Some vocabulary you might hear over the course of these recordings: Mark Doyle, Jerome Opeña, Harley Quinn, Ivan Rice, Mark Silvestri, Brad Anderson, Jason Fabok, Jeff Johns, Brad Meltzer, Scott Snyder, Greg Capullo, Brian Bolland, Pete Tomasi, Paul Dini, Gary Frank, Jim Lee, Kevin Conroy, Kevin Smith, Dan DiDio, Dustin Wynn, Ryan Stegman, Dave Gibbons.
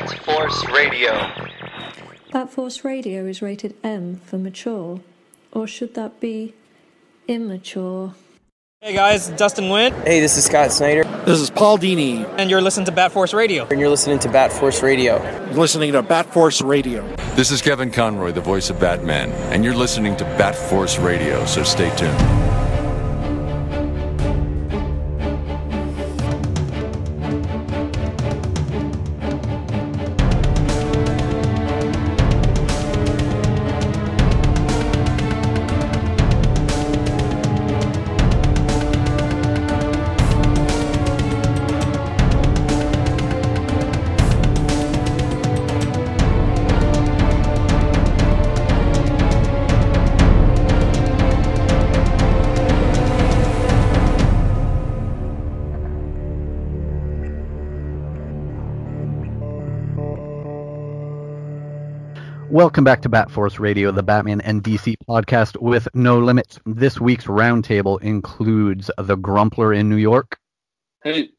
That's Force Radio. That Force Radio is rated M for mature, or should that be immature? Hey guys, Dustin Wynn. Hey, this is Scott Snyder. This is Paul Dini. And you're listening to Bat Force Radio. And you're listening to Bat Force Radio. You're listening to Bat Force Radio. This is Kevin Conroy, the voice of Batman, and you're listening to Bat Force Radio, so stay tuned. Welcome back to Bat Force Radio, the Batman and DC podcast with no limits. This week's roundtable includes the Grumpler in New York. Hey.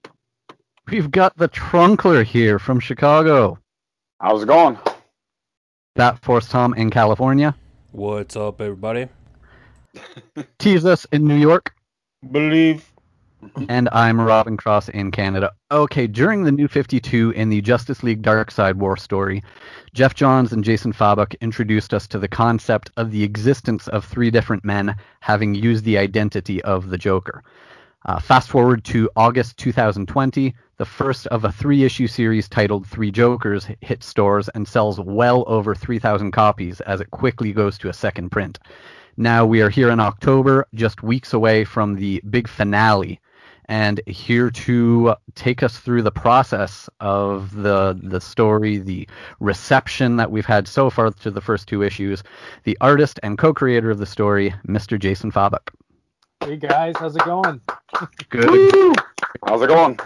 We've got the Trunkler here from Chicago. How's it going? Bat Force Tom in California. What's up, everybody? Tease us in New York. Believe. And I'm Robin Cross in Canada. Okay, during the New 52 in the Justice League Darkseid War story, Jeff Johns and Jason Fabok introduced us to the concept of the existence of three different men having used the identity of the Joker. Fast forward to August 2020, the first of a three-issue series titled Three Jokers hits stores and sells well over 3,000 copies as it quickly goes to a second print. Now we are here in October, just weeks away from the big finale. And here to take us through the process of the story, the reception that we've had so far to the first two issues, the artist and co-creator of the story, Mr. Jason Fabok. Hey guys, how's it going? Good. Woo! How's it going?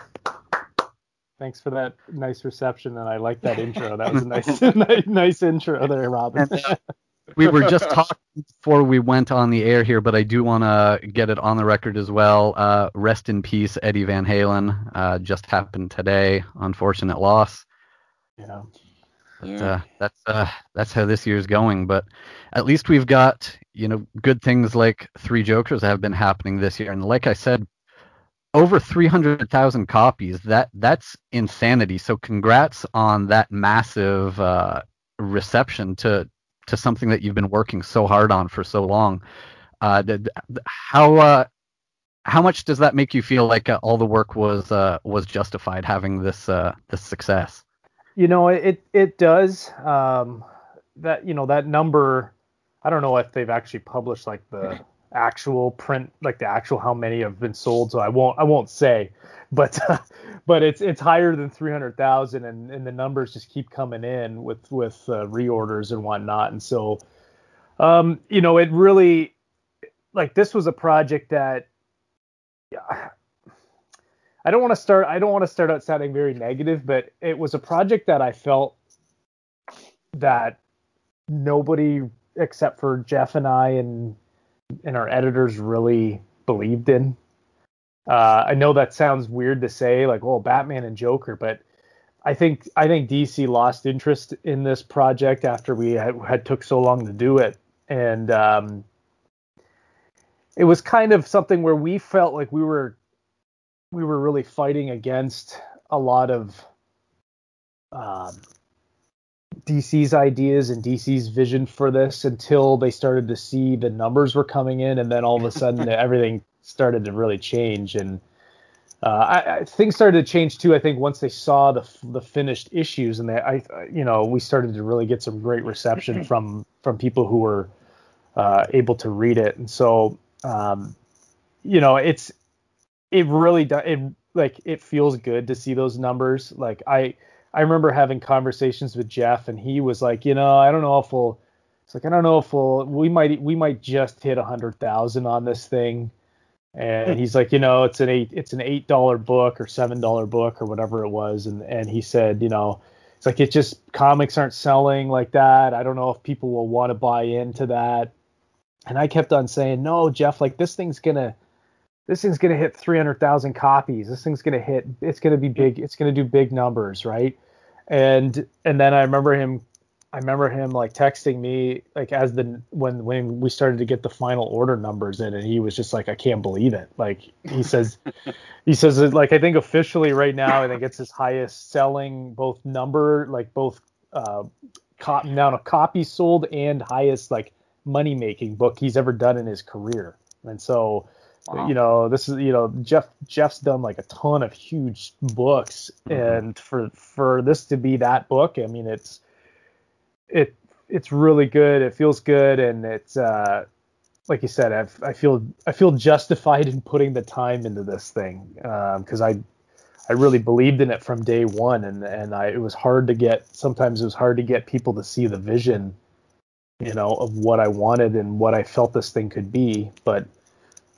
Thanks for that nice reception, and I like that intro. That was a nice, nice intro there, Robin. We were just talking before we went on the air here, but I do want to get it on the record as well. Rest in peace, Eddie Van Halen. Just happened today. Unfortunate loss. Yeah. But, that's how this year's going. But at least we've got, you know, good things like Three Jokers have been happening this year. And like I said, over 300,000 copies. That's insanity. So congrats on that massive reception to something that you've been working so hard on for so long. How much does that make you feel like all the work was justified having this success? You know, it does. That, you know, that number, I don't know if they've actually published like the actual print, like the actual how many have been sold, so I won't say, but it's higher than 300,000, and the numbers just keep coming in with reorders and whatnot. And so you know, it really, like, this was a project that I don't want to start out sounding very negative, but it was a project that I felt that nobody except for Jeff and I and our editors really believed in. I know that sounds weird to say, like, oh, Batman and Joker, but I think DC lost interest in this project after we had took so long to do it. And it was kind of something where we felt like we were really fighting against a lot of DC's ideas and DC's vision for this until they started to see the numbers were coming in, and then all of a sudden everything started to really change. And things started to change too, I think, once they saw the finished issues, and we started to really get some great reception from people who were able to read it. And so you know, it feels good to see those numbers. Like, I remember having conversations with Jeff, and he was like, you know, we might just hit 100,000 on this thing. And he's like, you know, it's an $8 book or $7 book or whatever it was. And he said, you know, it's like, it just, comics aren't selling like that. I don't know if people will want to buy into that. And I kept on saying, no, Jeff, like, this thing's going to hit 300,000 copies. It's going to be big. It's going to do big numbers. Right. And then I remember him like texting me like as the when we started to get the final order numbers in, and he was just like, I can't believe it. Like he says that, like, I think officially right now, I think it's his highest selling both number, like both amount of copies sold and highest like money making book he's ever done in his career. And so, wow. You know, this is, you know, Jeff's done like a ton of huge books, mm-hmm. and for this to be that book, I mean, it's really good. It feels good, and it's like you said, I feel justified in putting the time into this thing, because I really believed in it from day one, and it was hard to get people to see the vision, you know, of what I wanted and what I felt this thing could be. But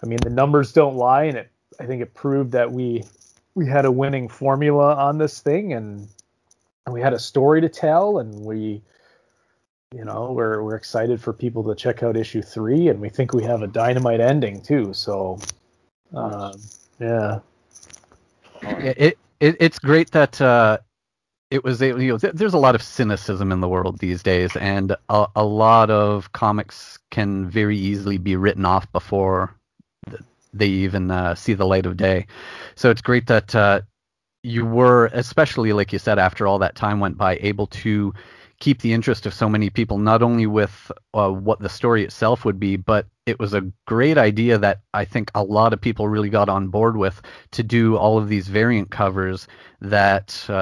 I mean, the numbers don't lie, and I think it proved that we had a winning formula on this thing, and we had a story to tell, and we, you know, we're excited for people to check out issue 3, and we think we have a dynamite ending too. So, yeah. It's great that it was, you know, there's a lot of cynicism in the world these days, and a lot of comics can very easily be written off before they even see the light of day. So it's great that you were, especially like you said, after all that time went by, able to keep the interest of so many people, not only with what the story itself would be, but it was a great idea that I think a lot of people really got on board with, to do all of these variant covers that you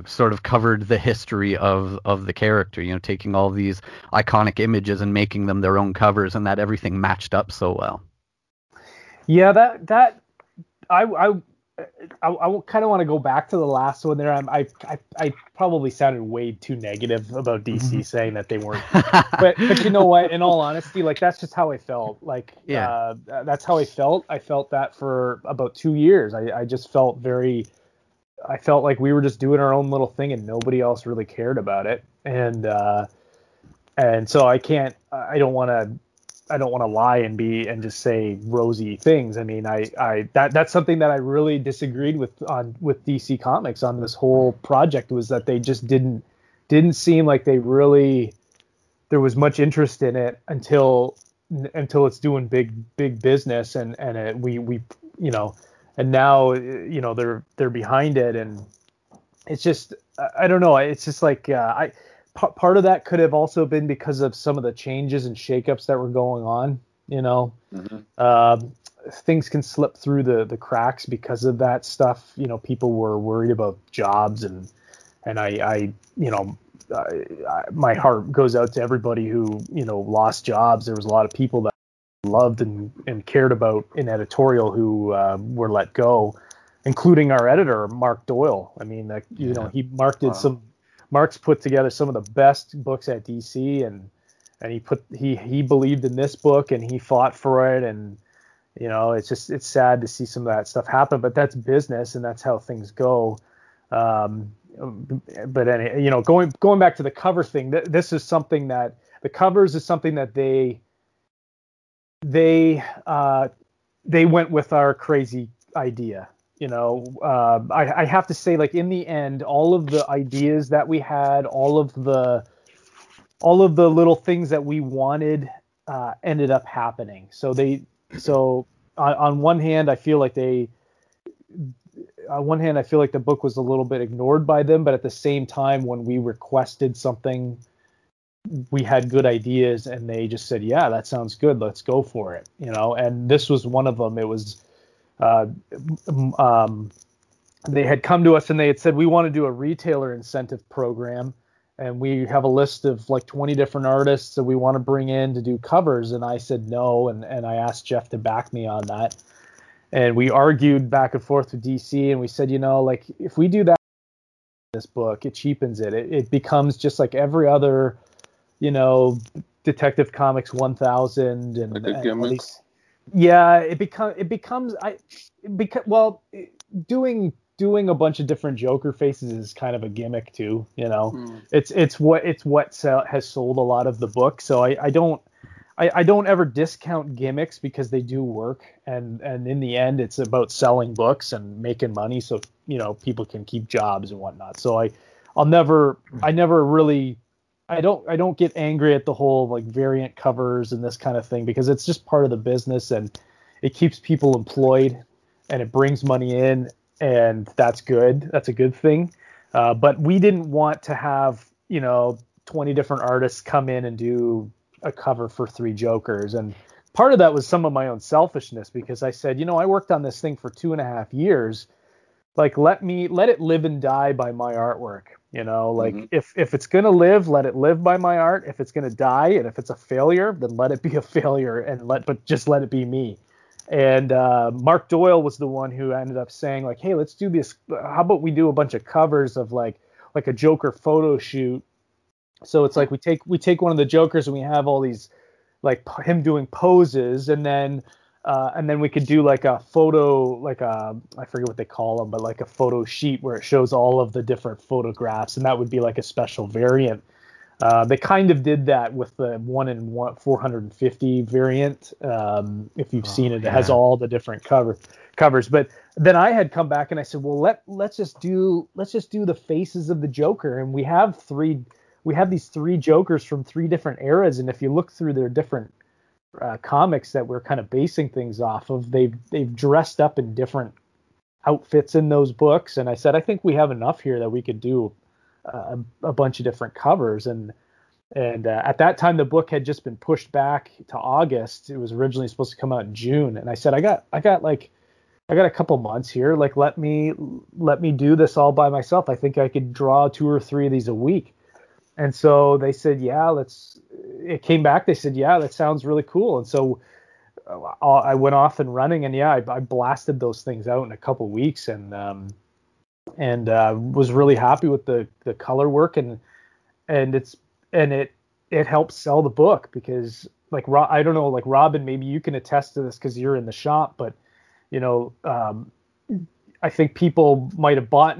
know, sort of covered the history of the character, you know, taking all these iconic images and making them their own covers, and that everything matched up so well. Yeah, I kind of want to go back to the last one there. I probably sounded way too negative about DC, mm-hmm. saying that they weren't. But you know what? In all honesty, like, that's just how I felt. Like, yeah, that's how I felt. I felt that for about 2 years. I just felt I felt like we were just doing our own little thing, and nobody else really cared about it. And so I don't want to lie and just say rosy things. I mean, that's something that I really disagreed with DC Comics on this whole project, was that they just didn't seem like they really, there was much interest in it until it's doing big business, and we you know, and now, you know, they're behind it, and it's just, I don't know, it's just like part of that could have also been because of some of the changes and shakeups that were going on, you know, mm-hmm. Things can slip through the cracks because of that stuff. You know, people were worried about jobs, and I you know, my heart goes out to everybody who, you know, lost jobs. There was a lot of people that I loved and cared about in editorial who were let go, including our editor, Mark Doyle. I mean, you know, Mark's put together some of the best books at DC, and he believed in this book, and he fought for it, and, you know, it's just, it's sad to see some of that stuff happen, but that's business, and that's how things go. But any, you know, going back to the cover thing, this is something that the covers is something that they went with our crazy idea. You know, I have to say, like, in the end, all of the ideas that we had, all of the little things that we wanted ended up happening. So on one hand, I feel like the book was a little bit ignored by them, but at the same time, when we requested something, we had good ideas, and they just said, yeah, that sounds good, let's go for it, you know. And this was one of them. It was, they had come to us and they had said, we want to do a retailer incentive program, and we have a list of like 20 different artists that we want to bring in to do covers. And I said no, and I asked Jeff to back me on that, and we argued back and forth with DC, and we said, you know, like, if we do that in this book, it cheapens it. It becomes just like every other, you know, Detective Comics 1000 and like a gimmick. Yeah, it becomes doing a bunch of different Joker faces is kind of a gimmick too, you know. Mm. It's what has sold a lot of the book. So I don't ever discount gimmicks, because they do work, and in the end, it's about selling books and making money, so, you know, people can keep jobs and whatnot. So I I don't get angry at the whole like variant covers and this kind of thing, because it's just part of the business and it keeps people employed and it brings money in, and that's good. That's a good thing. But we didn't want to have, 20 different artists come in and do a cover for Three Jokers. And part of that was some of my own selfishness, because I said, I worked on this thing for 2.5 years. Like, let it live and die by my artwork. Mm-hmm. if it's going to live, let it live by my art. If it's going to die, and if it's a failure, then let it be a failure, but just let it be me. And Mark Doyle was the one who ended up saying, like, hey, let's do this. How about we do a bunch of covers of like a Joker photo shoot? So it's like we take one of the Jokers and we have all these like him doing poses, and then we could do like a photo, I forget what they call them, but like a photo sheet where it shows all of the different photographs, and that would be like a special variant. They kind of did that with the 1 in 450 variant. If you've seen it, yeah. It has all the different covers. But then I had come back and I said, well, let's just do the faces of the Joker, and we have these three Jokers from three different eras, and if you look through their different comics that we're kind of basing things off of, they've dressed up in different outfits in those books, and I said, I think we have enough here that we could do a bunch of different covers. And at that time, the book had just been pushed back to August. It was originally supposed to come out in June, and I said, I got a couple months here. Like, let me do this all by myself. I think I could draw 2 or 3 of these a week. And so they said, yeah, it came back. They said, yeah, that sounds really cool. And so I went off and running, and yeah, I blasted those things out in a couple weeks, and was really happy with the color work, and it helped sell the book, because I don't know, like Robin, maybe you can attest to this because you're in the shop, but I think people might have bought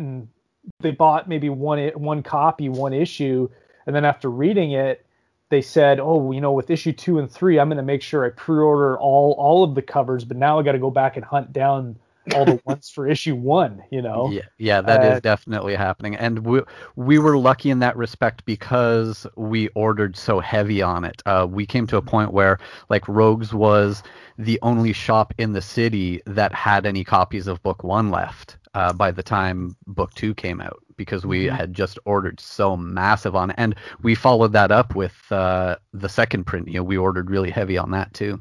maybe one copy, one issue, and then after reading it, they said, oh, with issue 2 and 3, I'm going to make sure I pre-order all of the covers, but now I got to go back and hunt down all the ones for issue 1, Yeah, that is definitely happening. And we were lucky in that respect because we ordered so heavy on it. We came to a point where, like, Rogues was the only shop in the city that had any copies of book 1 left by the time book 2 came out, because we had just ordered so massive on it. And we followed that up with the second print. We ordered really heavy on that too.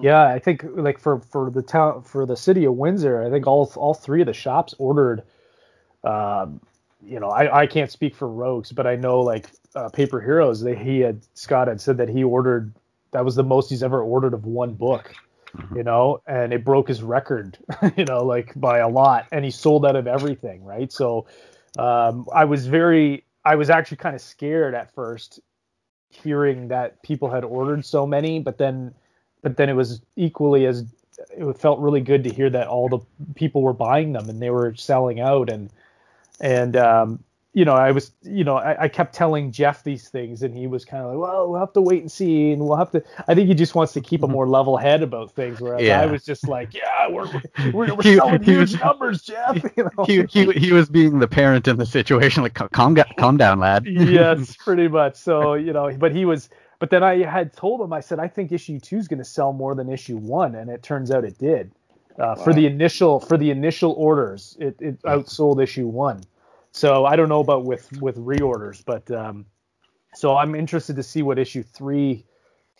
Yeah, I think like for the city of Windsor, I think all 3 of the shops ordered. I can't speak for Rogues, but I know like Paper Heroes, Scott had said that he ordered, that was the most he's ever ordered of one book. And it broke his record, by a lot, and he sold out of everything. Right. So, I was actually kind of scared at first hearing that people had ordered so many, but then it felt really good to hear that all the people were buying them and they were selling out. I kept telling Jeff these things, and he was kind of like, well, we'll have to wait and see. And I think he just wants to keep a more level head about things. Whereas I was just like, yeah, we're selling huge numbers, Jeff. He was being the parent in the situation. Like, calm down, lad. Yes, pretty much. So, but then I had told him, I said, I think issue 2 is going to sell more than issue 1. And it turns out it did. For the initial orders, it outsold issue 1. So I don't know about with reorders, but so I'm interested to see what issue 3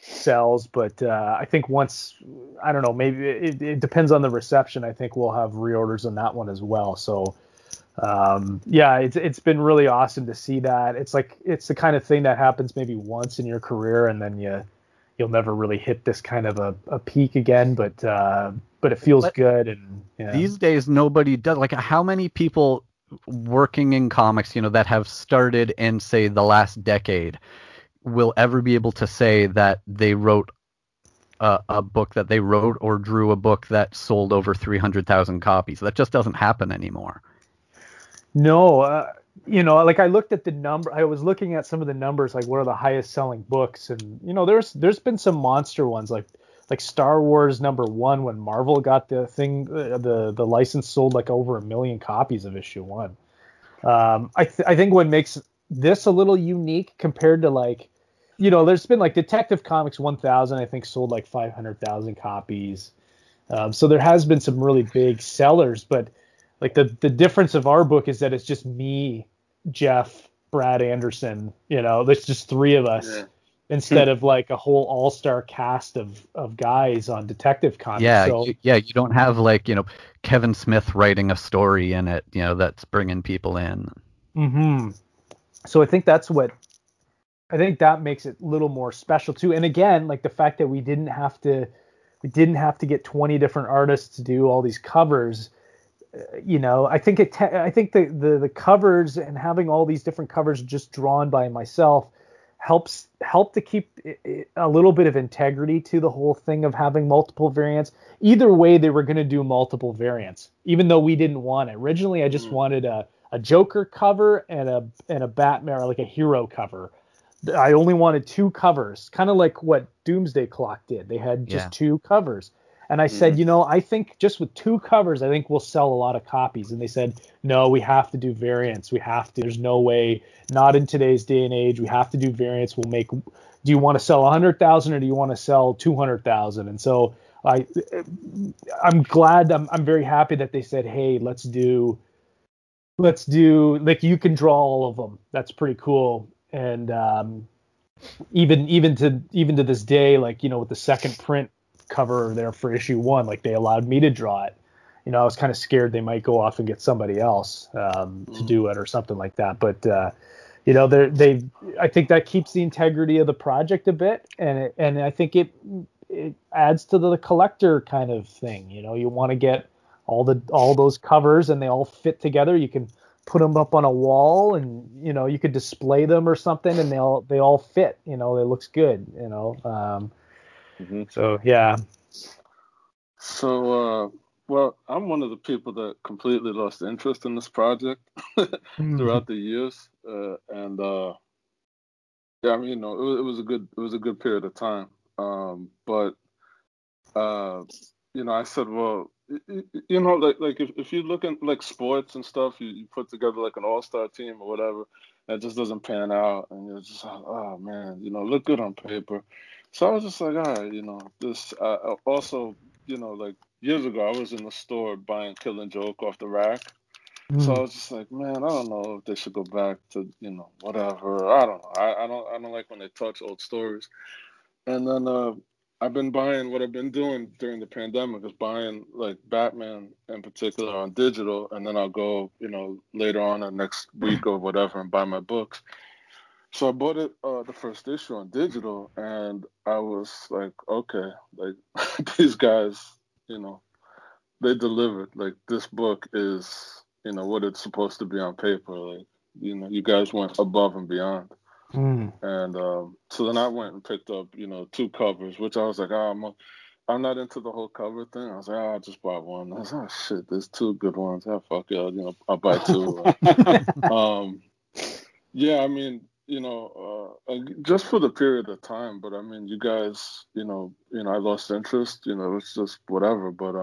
sells. But I think maybe it depends on the reception. I think we'll have reorders on that one as well. So it's been really awesome to see that. It's like, it's the kind of thing that happens maybe once in your career, and then you'll never really hit this kind of a peak again. But it feels good. And these days nobody does. Like, how many people working in comics, that have started in, say, the last decade, will ever be able to say that they wrote a book, that they wrote or drew a book that sold over 300,000 copies? That just doesn't happen anymore. No, I looked at the number. I was looking at some of the numbers, like what are the highest selling books, and there's been some monster ones, like Star Wars #1, when Marvel got the license, sold like over 1 million copies of issue 1. I think what makes this a little unique compared to, like, you know, there's been like Detective Comics 1000, I think, sold like 500,000 copies. So there has been some really big sellers, but like the difference of our book is that it's just me, Jeff, Brad Anderson, you know, there's just three of us, yeah, instead of like a whole all-star cast of guys on Detective Comics. Yeah, so, you don't have like, you know, Kevin Smith writing a story in it, you know, that's bringing people in. Mm-hmm. So I think that makes it a little more special too. And again, like the fact that we didn't have to get 20 different artists to do all these covers. You know, I think the covers and having all these different covers just drawn by myself helped to keep a little bit of integrity to the whole thing of having multiple variants. Either way, they were going to do multiple variants, even though we didn't want it. Originally, I just wanted a Joker cover and a Batman, or like a hero cover. I only wanted two covers, kind of like what Doomsday Clock did. They had just two covers. And I said, you know, I think just with two covers, I think we'll sell a lot of copies. And they said, no, we have to do variants. We have to. There's no way, not in today's day and age. We have to do variants. We'll make, do you want to sell 100,000 or do you want to sell 200,000? And so I'm very happy that they said, hey, let's do, like, you can draw all of them. That's pretty cool. And even to this day, like, you know, with the second print cover there for issue one, like, they allowed me to draw it. You know, I was kind of scared they might go off and get somebody else to do it or something like that. But you know, I think that keeps the integrity of the project a bit, and I think it adds to the collector kind of thing. You know, you want to get all those covers and they all fit together. You can put them up on a wall, and you know, you could display them or something, and they all fit. You know, it looks good. You know, so yeah. So well, I'm one of the people that completely lost interest in this project throughout the years, yeah, I mean, you know, it was a good period of time, but you know, I said, well, you know, like if you look at like sports and stuff, you put together like an all-star team or whatever, that just doesn't pan out, and you're just like, oh man, you know, look good on paper. So I was just like, all right, you know, this. Also, you know, like years ago, I was in the store buying Killing Joke off the rack. So I was just like, man, I don't know if they should go back to, you know, whatever. I don't know. I don't like when they touch old stories. And then I've been buying, what I've been doing during the pandemic is buying like Batman in particular on digital, and then I'll go, you know, later on or next week or whatever and buy my books. So I bought it, the first issue on digital, and I was like, okay, like these guys, you know, they delivered. Like, this book is, you know, what it's supposed to be on paper. Like, you know, you guys went above and beyond. And so then I went and picked up, you know, two covers, which I was like, oh, I'm not into the whole cover thing. I was like, oh, I'll just buy one. I was like, oh, shit, there's two good ones. Oh, fuck yeah, you know, I'll buy two. Yeah, I mean, you know, just for the period of time. But I mean, you guys, you know, I lost interest. You know, it's just whatever. But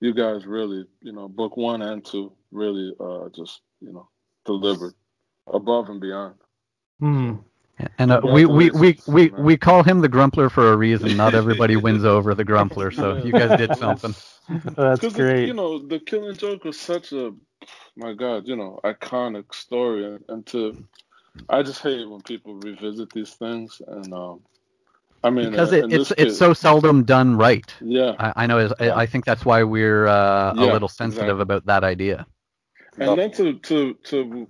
you guys really, you know, book one and two really just, you know, delivered above and beyond. And we call him the Grumpler for a reason. Not everybody wins over the Grumpler, so you guys did something. That's great. You know, the Killing Joke was such a, my God, you know, iconic story, and to, I just hate when people revisit these things, and I mean, because it's so seldom done right. Yeah, I know. I think that's why we're a little sensitive about that idea. And then to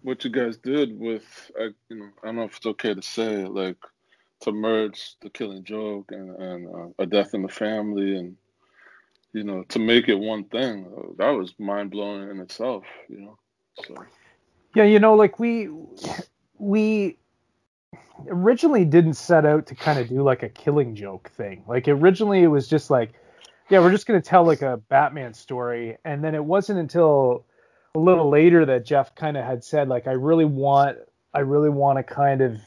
what you guys did with, you know, I don't know if it's okay to say, like, to merge the Killing Joke and A Death in the Family, and you know, to make it one thing, that was mind blowing in itself. You know, so yeah, you know, like we originally didn't set out to kind of do like a Killing Joke thing. Like, originally it was just like, yeah, we're just going to tell like a Batman story. And then it wasn't until a little later that Jeff kind of had said, like, I really want to kind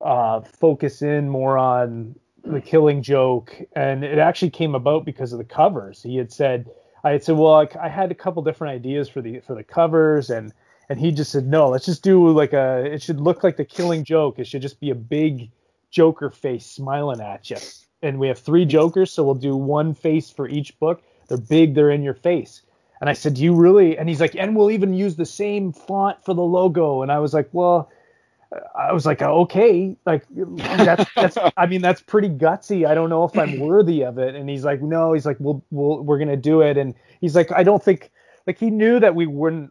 of focus in more on the Killing Joke. And it actually came about because of the covers. I had said, well, I had a couple different ideas for the covers, and And he just said, no, let's just do like it should look like the Killing Joke. It should just be a big Joker face smiling at you. And we have three Jokers, so we'll do one face for each book. They're big, they're in your face. And I said, do you really? And he's like, and we'll even use the same font for the logo. And I was like, well, okay, like that's I mean, that's pretty gutsy. I don't know if I'm worthy of it. And he's like, no, he's like, we're going to do it. And he's like, I don't think, like, he knew that we wouldn't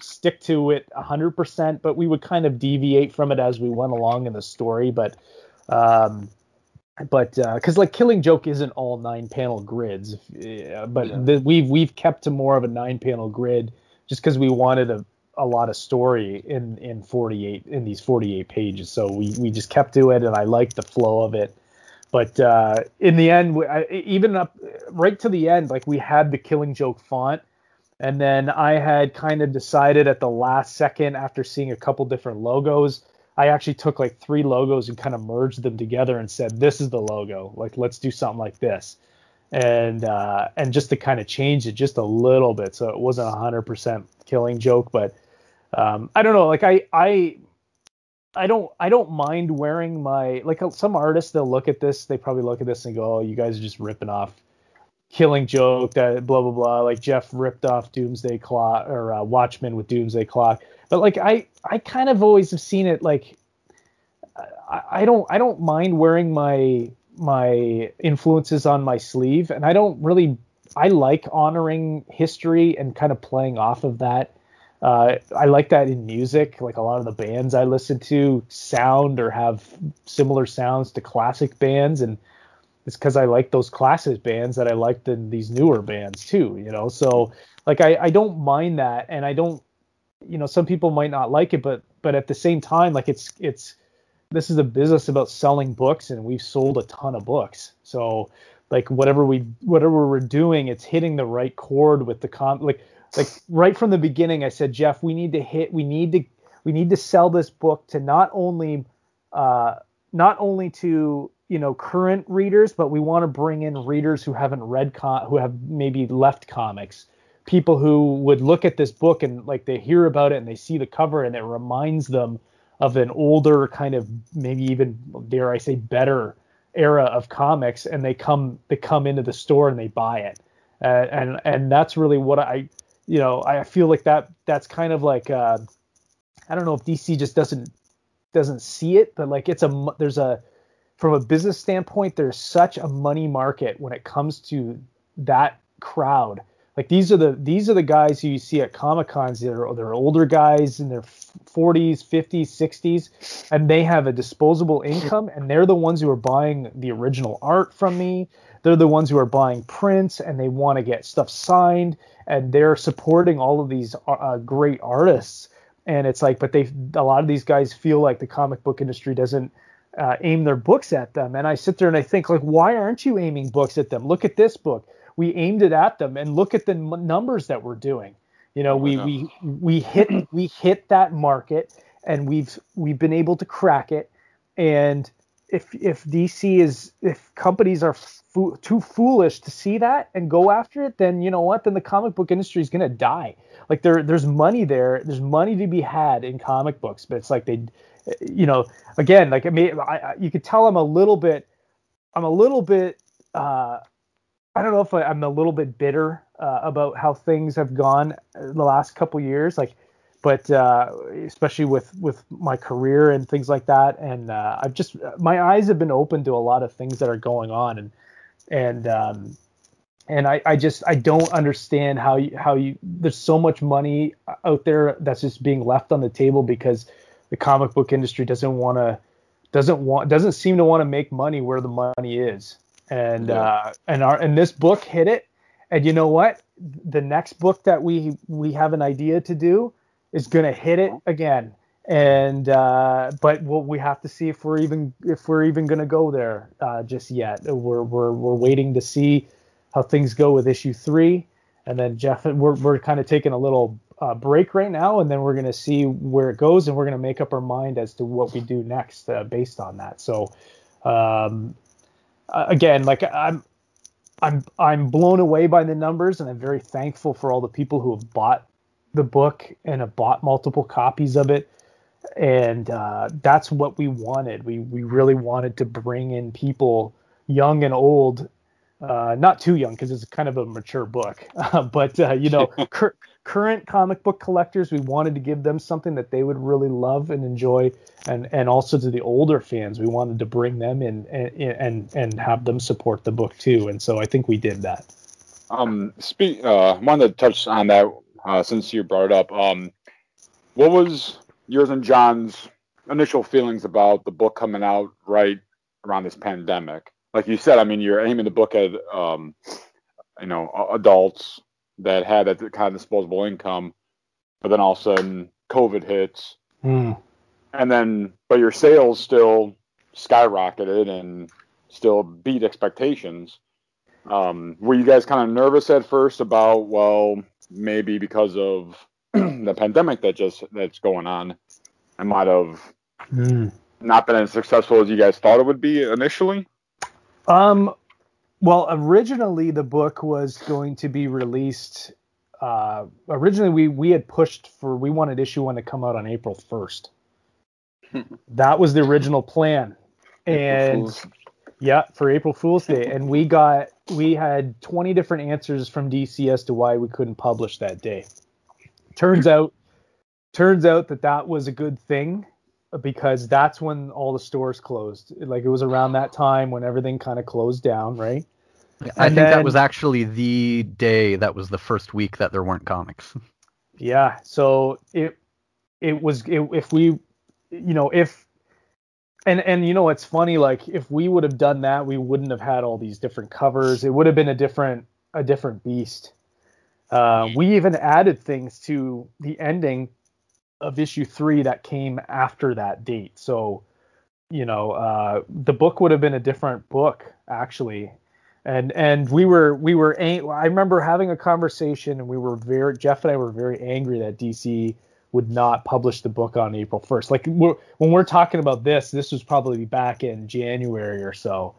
stick to it 100%, but we would kind of deviate from it as we went along in the story. But because like Killing Joke isn't all 9-panel grids, we've kept to more of a 9-panel grid just because we wanted a lot of story in these 48 pages. So we just kept to it, and I liked the flow of it. But in the end, even up right to the end, like we had the Killing Joke font, and then I had kind of decided at the last second after seeing a couple different logos. I actually took like three logos and kind of merged them together and said, this is the logo. Like, let's do something like this. And just to kind of change it just a little bit. So it wasn't 100% Killing Joke, but I don't know. Like I don't mind wearing my, like, some artists, they'll look at this. They probably look at this and go, oh, you guys are just ripping off Killing Joke, that blah, blah, blah. Like Jeff ripped off Doomsday Clock or Watchmen with Doomsday Clock. But like I kind of always have seen it like I don't mind wearing my influences on my sleeve, and I like honoring history and kind of playing off of that. I like that in music. Like a lot of the bands I listen to sound or have similar sounds to classic bands, and it's because I like those classic bands that I like these newer bands too, you know. So like I don't mind that, and I don't. You know, some people might not like it, but at the same time, like this is a business about selling books, and we've sold a ton of books. So like whatever we're doing, it's hitting the right chord with the like right from the beginning. I said, Jeff, we need to sell this book to not only to, you know, current readers, but we want to bring in readers who haven't read who have maybe left comics. People who would look at this book and like they hear about it and they see the cover and it reminds them of an older kind of, maybe even, dare I say, better era of comics, and they come into the store and they buy it, and that's really what I feel like that's kind of like I don't know if DC just doesn't see it, but like from a business standpoint, there's such a money market when it comes to that crowd. Like these are the guys who you see at Comic-Cons. They're older guys in their 40s, 50s, 60s, and they have a disposable income, and they're the ones who are buying the original art from me. They're the ones who are buying prints, and they want to get stuff signed, and they're supporting all of these great artists. And it's like, but a lot of these guys feel like the comic book industry doesn't aim their books at them. And I sit there and I think, like, why aren't you aiming books at them? Look at this book. We aimed it at them, and look at the numbers that we're doing. You know, we hit that market, and we've been able to crack it. And if companies are too foolish to see that and go after it, then you know what? Then the comic book industry is going to die. Like there's money there. There's money to be had in comic books, but it's like they, you know, again, like I mean, you could tell I'm a little bit. I don't know if I'm a little bit bitter about how things have gone the last couple of years, like, but especially with my career and things like that. And I've just, my eyes have been open to a lot of things that are going on, and I don't understand how you there's so much money out there that's just being left on the table because the comic book industry doesn't seem to want to make money where the money is. And and this book hit it, and you know what? The next book that we have an idea to do is going to hit it again. And but we have to see if we're even going to go there just yet. We're waiting to see how things go with issue 3, and then Jeff, we're kind of taking a little break right now, and then we're going to see where it goes, and we're going to make up our mind as to what we do next based on that. So. Again, like I'm blown away by the numbers, and I'm very thankful for all the people who have bought the book and I bought multiple copies of it. And that's what we wanted. We really wanted to bring in people young and old, not too young because it's kind of a mature book, but, you know, current comic book collectors, we wanted to give them something that they would really love and enjoy. And also to the older fans, we wanted to bring them in and have them support the book, too. And so I think we did that. I wanted to touch on that since you brought it up. What was yours and John's initial feelings about the book coming out right around this pandemic? Like you said, I mean, you're aiming the book at, you know, adults that had that kind of disposable income, but then all of a sudden COVID hits. And then, but your sales still skyrocketed and still beat expectations. Were you guys kind of nervous at first about, well, maybe because of the pandemic that's going on, I might have not been as successful as you guys thought it would be initially? Well, originally the book was going to be released. Originally we had pushed for, we wanted issue 1 to come out on April 1st. That was the original plan. And yeah, for April Fool's Day. And we had 20 different answers from DC as to why we couldn't publish that day. Turns out that was a good thing, because that's when all the stores closed. Like, it was around that time when everything kind of closed down, right? I think that was actually the day, that was the first week that there weren't comics. Yeah, so if it's funny, like, if we would have done that, we wouldn't have had all these different covers. It would have been a different beast. We even added things to the ending of issue 3 that came after that date. So, you know, the book would have been a different book, actually. And we were I remember having a conversation, and Jeff and I were very angry that DC would not publish the book on April 1st. Like, when we're talking about this was probably back in January or so.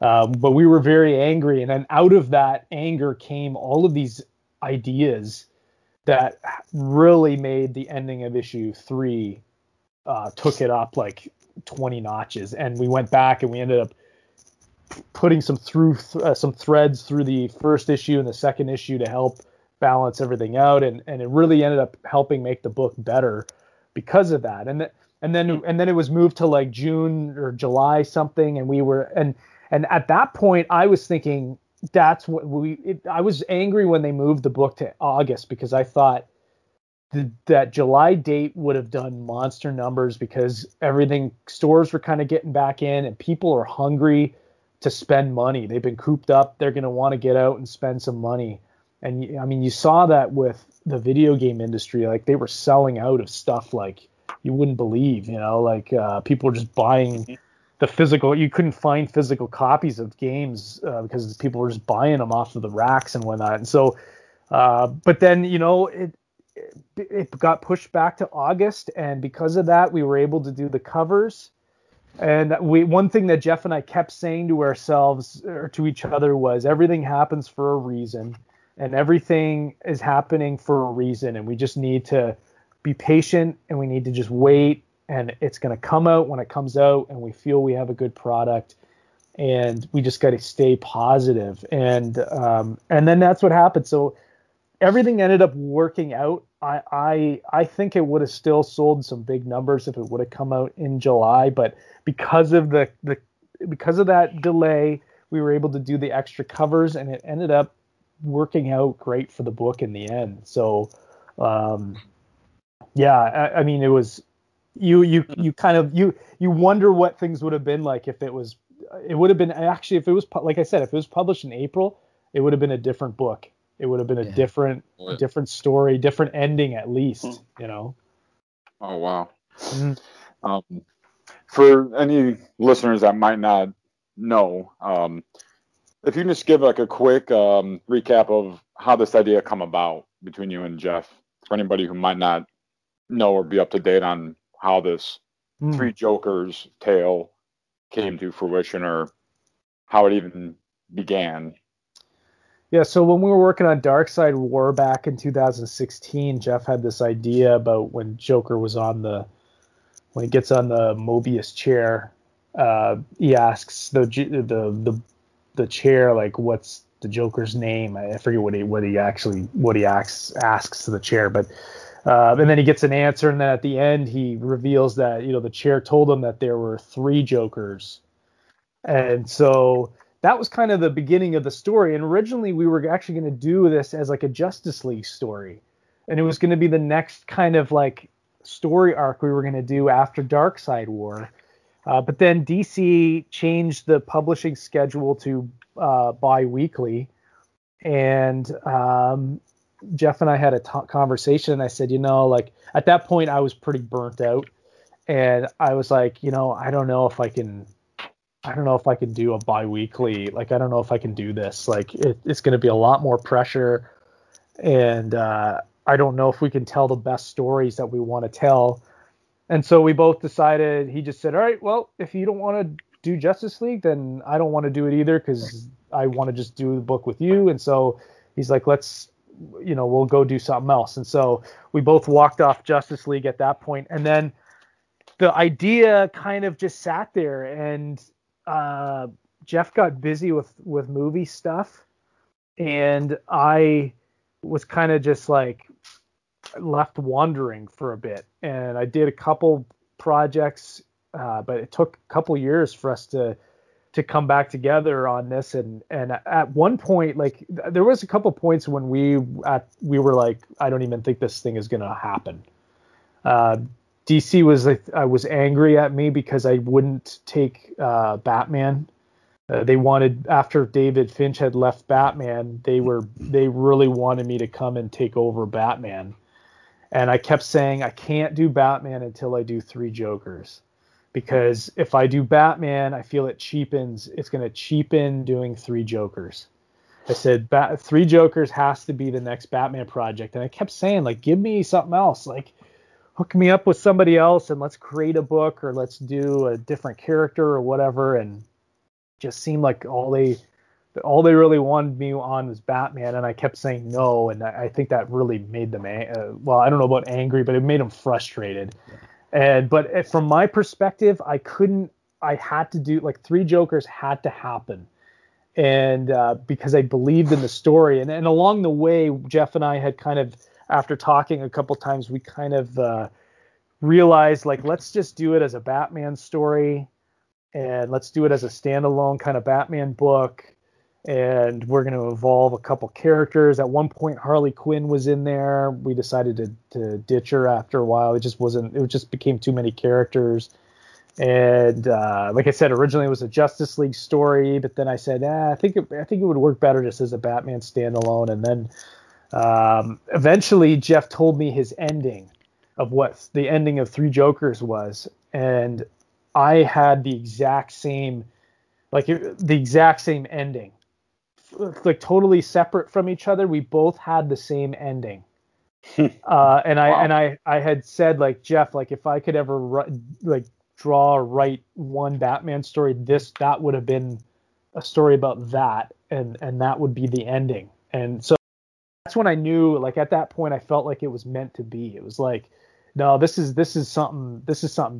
But we were very angry. And then out of that anger came all of these ideas that really made the ending of issue 3 took it up like 20 notches. And we went back and we ended up putting some threads through the first issue and the second issue to help balance everything out. And it really ended up helping make the book better because of that. And then it was moved to like June or July something. And we were, and at that point I was thinking, I was angry when they moved the book to August, because I thought that July date would have done monster numbers, because stores were kind of getting back in and people are hungry to spend money. They've been cooped up. They're going to want to get out and spend some money. And I mean, you saw that with the video game industry, like they were selling out of stuff like you wouldn't believe, you know, like people were just buying the physical, you couldn't find physical copies of games because people were just buying them off of the racks and whatnot. And so, but then, you know, it got pushed back to August, and because of that, we were able to do the covers. And one thing that Jeff and I kept saying to ourselves or to each other was, everything happens for a reason, and everything is happening for a reason, and we just need to be patient, and we need to just wait. And it's going to come out when it comes out, and we feel we have a good product, and we just got to stay positive. And then that's what happened. So everything ended up working out. I think it would have still sold some big numbers if it would have come out in July, but because of that delay, we were able to do the extra covers, and it ended up working out great for the book in the end. So, yeah, I mean, it was. You wonder what things would have been like if it was published in April, it would have been a different book. It would have been a different story, different ending, at least, you know? Oh, wow. Mm-hmm. For any listeners that might not know, if you can just give like a quick recap of how this idea come about between you and Jeff, for anybody who might not know or be up to date on how this Three Jokers tale came to fruition, or how it even began. Yeah, so when we were working on Dark Side War back in 2016, Jeff had this idea about when Joker was on the, when he gets on the Mobius chair, he asks the chair, like, what's the Joker's name? I forget what he asks to the chair, but and then he gets an answer, and then at the end he reveals that, you know, the chair told him that there were 3 Jokers, and so that was kind of the beginning of the story. And originally we were actually going to do this as like a Justice League story. And it was going to be the next kind of like story arc we were going to do after Dark Side War. But then DC changed the publishing schedule to bi-weekly. And Jeff and I had a conversation, and I said, you know, like at that point I was pretty burnt out. And I was like, you know, I don't know if I can do a bi-weekly. Like, I don't know if I can do this. Like, it's going to be a lot more pressure. And I don't know if we can tell the best stories that we want to tell. And so we both decided, he just said, all right, well, if you don't want to do Justice League, then I don't want to do it either, because I want to just do the book with you. And so he's like, let's, you know, we'll go do something else. And so we both walked off Justice League at that point. And then the idea kind of just sat there, and Jeff got busy with movie stuff, and I was kind of just like left wandering for a bit. And I did a couple projects, but it took a couple years for us to come back together on this. And at one point, like there was a couple points when we were like, I don't even think this thing is going to happen. DC was angry at me because I wouldn't take Batman. They wanted, after David Finch had left Batman, they really wanted me to come and take over Batman. And I kept saying, I can't do Batman until I do 3 Jokers, because if I do Batman, I feel it's going to cheapen doing 3 Jokers. I said, 3 Jokers has to be the next Batman project. And I kept saying, like, give me something else, like, hook me up with somebody else and let's create a book, or let's do a different character or whatever. And just seemed like all they really wanted me on was Batman. And I kept saying no. And I think that really made them, well, I don't know about angry, but it made them frustrated. And, but from my perspective, I had to do, like, 3 Jokers had to happen. And because I believed in the story, and along the way, Jeff and I had kind of, after talking a couple times, we kind of realized, like, let's just do it as a Batman story, and let's do it as a standalone kind of Batman book. And we're going to evolve a couple characters. At one point, Harley Quinn was in there. We decided to ditch her after a while. It just became too many characters. And like I said, originally it was a Justice League story, but then I said, I think it would work better just as a Batman standalone. And then eventually Jeff told me his ending of what the ending of 3 Jokers was. And I had the exact same ending, like totally separate from each other. We both had the same ending. I had said, like, Jeff, like, if I could ever write one Batman story, that would have been a story about that. And that would be the ending. And so that's when I knew, like, at that point I felt like it was meant to be. It was like, no, this is something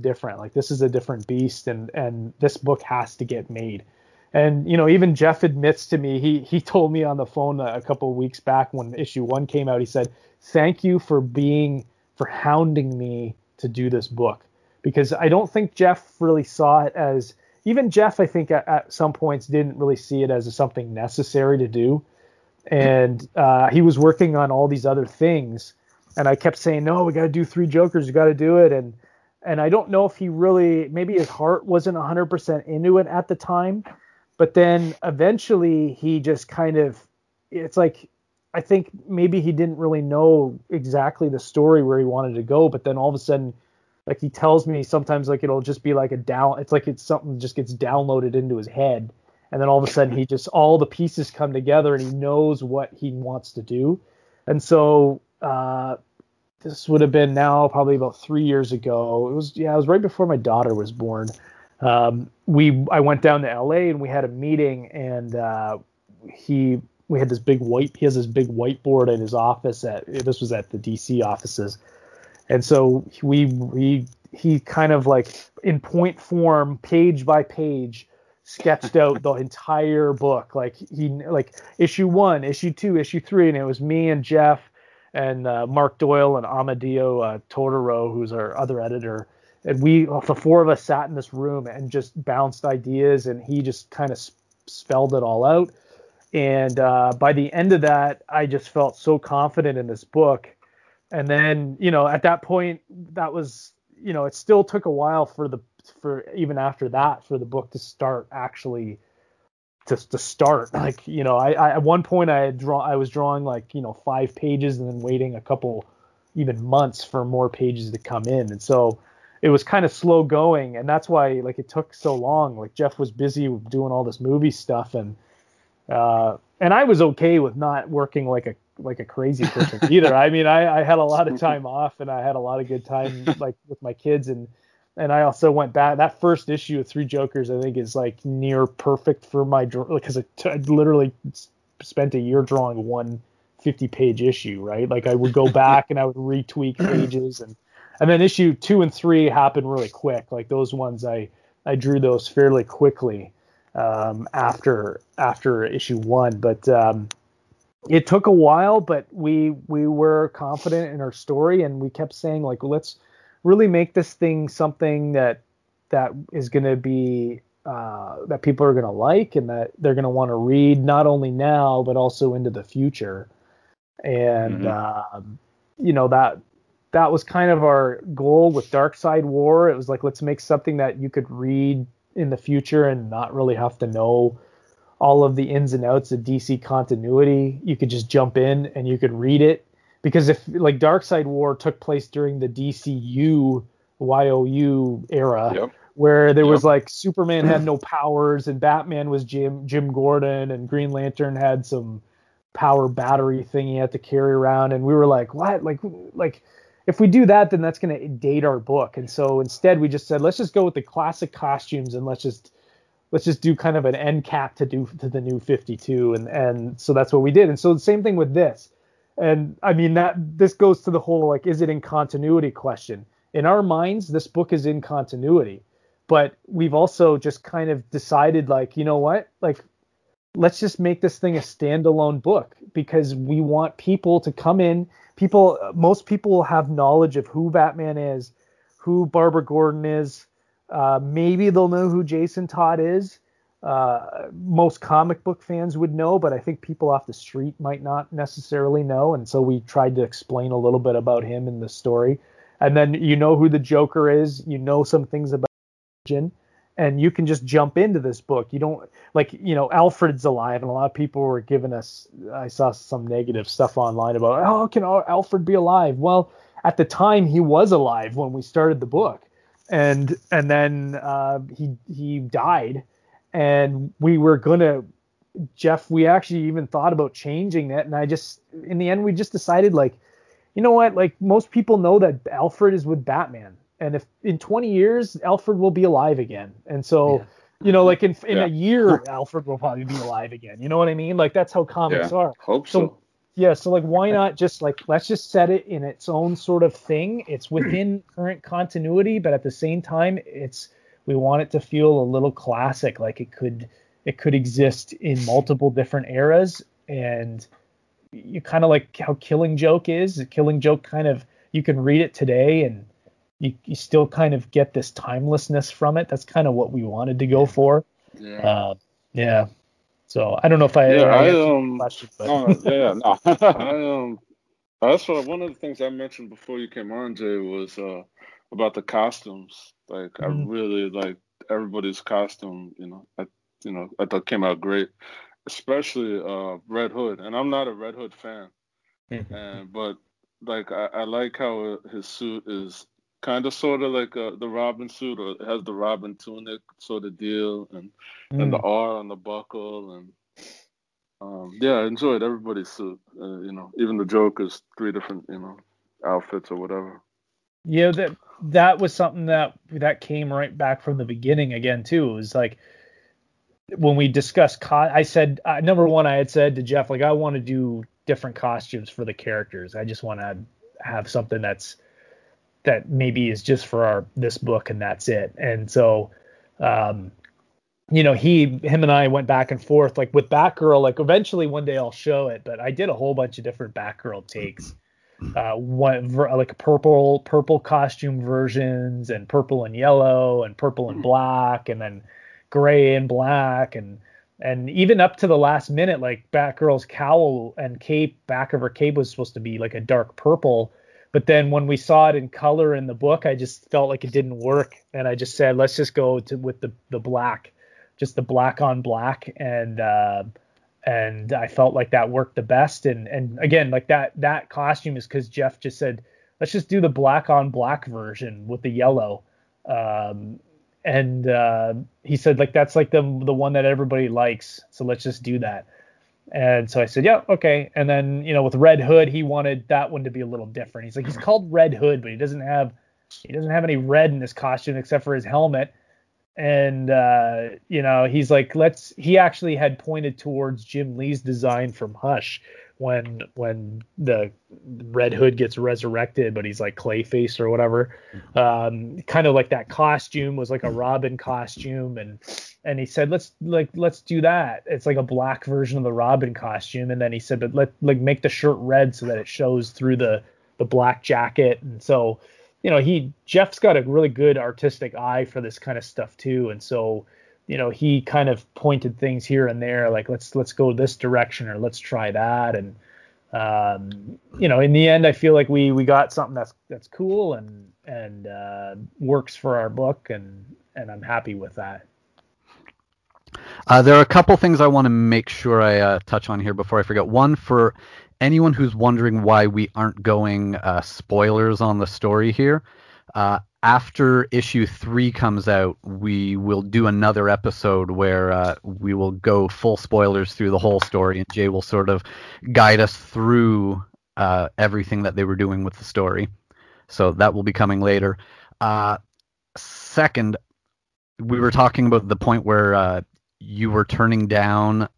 different. Like, this is a different beast, and this book has to get made. And, you know, even Jeff admits to me, he told me on the phone a couple of weeks back when issue 1 came out, he said, "Thank you for hounding me to do this book." Because I don't think Jeff really saw it as, even Jeff, I think at some points didn't really see it as something necessary to do. And he was working on all these other things, and I kept saying, no, we got to do 3 Jokers, you got to do it. And I don't know if he really, maybe his heart wasn't 100% into it at the time, but then eventually he just kind of, it's like, I think maybe he didn't really know exactly the story where he wanted to go, but then all of a sudden, like, he tells me sometimes, like, it'll just be like it's something just gets downloaded into his head. And then all of a sudden he just, all the pieces come together, and he knows what he wants to do. And so this would have been now probably about 3 years ago. It was right before my daughter was born. I went down to LA, and we had a meeting, and he we had this big white, he has this big whiteboard in his office at, this was at the DC offices. And so he kind of like in point form, page by page, sketched out the entire book. Like he, like issue 1, issue 2, issue 3. And it was me and Jeff and Mark Doyle and Amadeo Totoro, who's our other editor. And we, the four of us sat in this room and just bounced ideas, and he just kind of spelled it all out. And by the end of that, I just felt so confident in this book. And then, you know, at that point, that was, you know, it still took a while for even after that, for the book to start actually to start. Like, you know, I at one point I was drawing like, you know, 5 pages and then waiting a couple even months for more pages to come in. And so it was kind of slow going, and that's why like it took so long. Like Jeff was busy doing all this movie stuff, and I was okay with not working like a crazy person either. I mean, I had a lot of time off, and I had a lot of good time like with my kids, and I also went back. That first issue of Three Jokers, I think, is like near perfect for my draw, because I literally spent a year drawing one 50-page issue, right? Like I would go back and I would retweak pages. And then issue 2 and 3 happened really quick. Like those ones, I drew those fairly quickly after issue 1. But it took a while, but we were confident in our story, and we kept saying like, let's really make this thing something that is going to be that people are going to like, and that they're going to want to read not only now but also into the future. And you know that. That was kind of our goal with Dark Side War. It was like, let's make something that you could read in the future and not really have to know all of the ins and outs of DC continuity. You could just jump in and you could read it, because if like Dark Side War took place during the DCU YOU era, where there was like Superman had no powers and Batman was Jim Gordon, and Green Lantern had some power battery thing he had to carry around. And we were like, what? Like, if we do that, then that's going to date our book. And so instead we just said, let's just go with the classic costumes, and let's just do kind of an end cap to the new 52. And so that's what we did. And so the same thing with this. And I mean, this goes to the whole, like, is it in continuity question? In our minds, this book is in continuity, but we've also just kind of decided, like, you know what, like, let's just make this thing a standalone book, because we want people to come in. Most people have knowledge of who Batman is, who Barbara Gordon is. Maybe they'll know who Jason Todd is. Most comic book fans would know, but I think people off the street might not necessarily know. And so we tried to explain a little bit about him in the story. And then you know who the Joker is. You know some things about Jin. And you can just jump into this book. You don't, like, you know, Alfred's alive, and a lot of people were giving us, I saw some negative stuff online about, oh, can Alfred be alive? Well, at the time he was alive when we started the book, and then he died, and we actually even thought about changing that, and in the end we just decided, like, you know what, like, most people know that Alfred is with Batman. And if in 20 years, Alfred will be alive again. And so, you know, like in a year, Alfred will probably be alive again. You know what I mean? Like, that's how comics are. Hope so. Yeah. So, like, why not just, like, let's just set it in its own sort of thing. It's within current continuity, but at the same time, we want it to feel a little classic. Like it could exist in multiple different eras. And you kind of like how Killing Joke is. The Killing Joke kind of, you can read it today and you still kind of get this timelessness from it. That's kind of what we wanted to go for. Yeah. So I don't know if that's one of the things I mentioned before you came on, Jay, was about the costumes. Like, I really liked everybody's costume. You know, I thought came out great, especially Red Hood. And I'm not a Red Hood fan, but like I like how his suit is kind of sort of like the Robin suit, or it has the Robin tunic sort of deal, and the R on the buckle, and I enjoyed everybody's suit. You know, even the Joker's 3 different, you know, outfits or whatever. Yeah, that was something that came right back from the beginning again too. It was like when we discussed, I said, number one, I had said to Jeff, like, I want to do different costumes for the characters. I just want to have something that maybe is just for this book, and that's it. And so, him and I went back and forth, like with Batgirl, like eventually one day I'll show it, but I did a whole bunch of different Batgirl takes, like purple costume versions, and purple and yellow, and purple and black, and then gray and black, and even up to the last minute, like Batgirl's cowl and cape, back of her cape was supposed to be like a dark purple. But then when we saw it in color in the book, I just felt like it didn't work. And I just said, let's just go with the black, just the black on black. And I felt like that worked the best. And again, like that costume is because Jeff just said, let's just do the black on black version with the yellow. And he said, like, that's like the one that everybody likes. So let's just do that. And so I said, yeah, okay. And then, with Red Hood, he wanted that one to be a little different. He's like, he's called Red Hood, but he doesn't have any red in this costume except for his helmet. And, he's like, he actually had pointed towards Jim Lee's design from Hush when the Red Hood gets resurrected, but he's like Clayface or whatever. Kind of like that costume was like a Robin costume. And he said, let's do that. It's like a black version of the Robin costume. And then he said, but let's make the shirt red so that it shows through the black jacket. And so, Jeff's got a really good artistic eye for this kind of stuff too. And so, he kind of pointed things here and there, like let's go this direction, or let's try that. And in the end, I feel like we got something that's cool and works for our book, and I'm happy with that. There are a couple things I want to make sure I touch on here before I forget. One, for anyone who's wondering why we aren't going spoilers on the story here, after issue 3 comes out, we will do another episode where we will go full spoilers through the whole story, and Jay will sort of guide us through everything that they were doing with the story. So that will be coming later. Second, we were talking about the point where you were turning down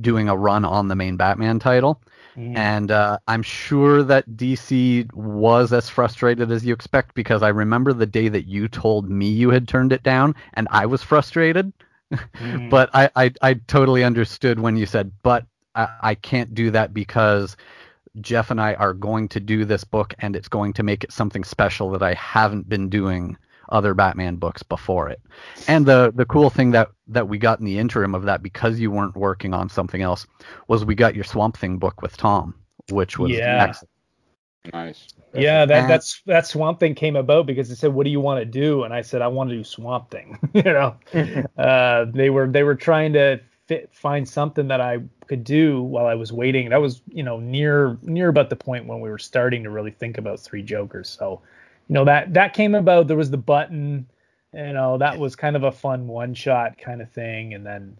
doing a run on the main Batman title. And I'm sure that DC was as frustrated as you expect, because I remember the day that you told me you had turned it down, and I was frustrated. But I totally understood when you said, but I can't do that because Jeff and I are going to do this book, and it's going to make it something special that I haven't been doing other Batman books before it. And the cool thing that we got in the interim of that, because you weren't working on something else, was we got your Swamp Thing book with Tom, which was excellent. Nice. Yeah, that Swamp Thing came about because they said, what do you want to do? And I said, I want to do Swamp Thing. They were trying to find something that I could do while I was waiting. That was, near about the point when we were starting to really think about Three Jokers. So that came about. There was the button, that was kind of a fun one-shot kind of thing. And then,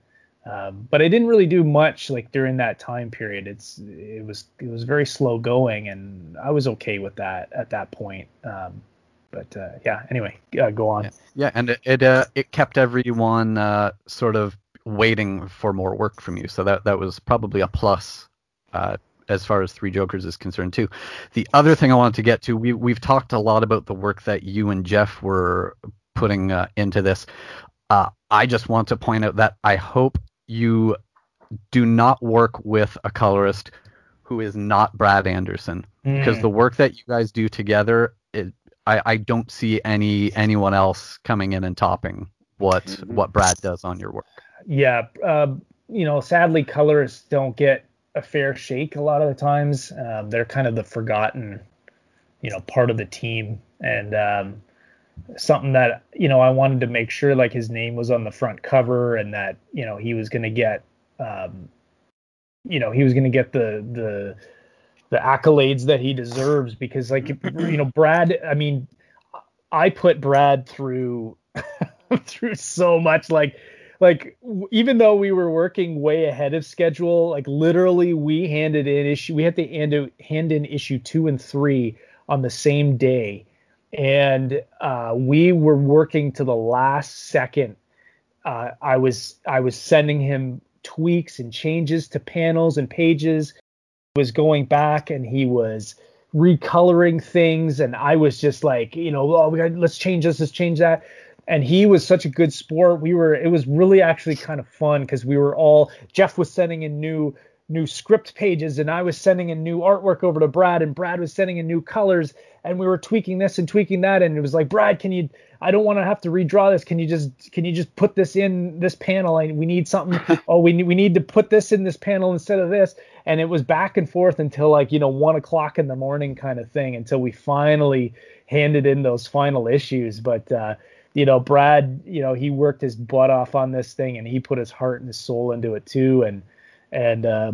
but I didn't really do much like during that time period. It was very slow going, and I was okay with that at that point. Anyway, go on. Yeah. And it kept everyone sort of waiting for more work from you. So that was probably a plus, as far as Three Jokers is concerned too. The other thing I wanted to get to, we've talked a lot about the work that you and Jeff were putting into this. I just want to point out that I hope you do not work with a colorist who is not Brad Anderson, because the work that you guys do together, I don't see anyone else coming in and topping what Brad does on your work. Yeah. Sadly, colorists don't get a fair shake a lot of the times. They're kind of the forgotten, part of the team, and something that I wanted to make sure, like, his name was on the front cover, and that he was going to get the accolades that he deserves, because Brad, I mean, I put Brad through through so much, like even though we were working way ahead of schedule, like literally we had to hand in issue 2 and 3 on the same day. And we were working to the last second I was sending him tweaks and changes to panels and pages. He was going back and he was recoloring things, and I was just like, you know, oh, we got, let's change this, let's change that. And he was such a good sport. It was really actually kind of fun because we were all, Jeff was sending in new script pages, and I was sending in new artwork over to Brad, and Brad was sending in new colors, and we were tweaking this and tweaking that. And it was like, Brad, I don't want to have to redraw this. Can you just put this in this panel? And we need something. Oh, we need to put this in this panel instead of this. And it was back and forth until 1 o'clock in the morning kind of thing, until we finally handed in those final issues. But, Brad, he worked his butt off on this thing, and he put his heart and his soul into it too. And as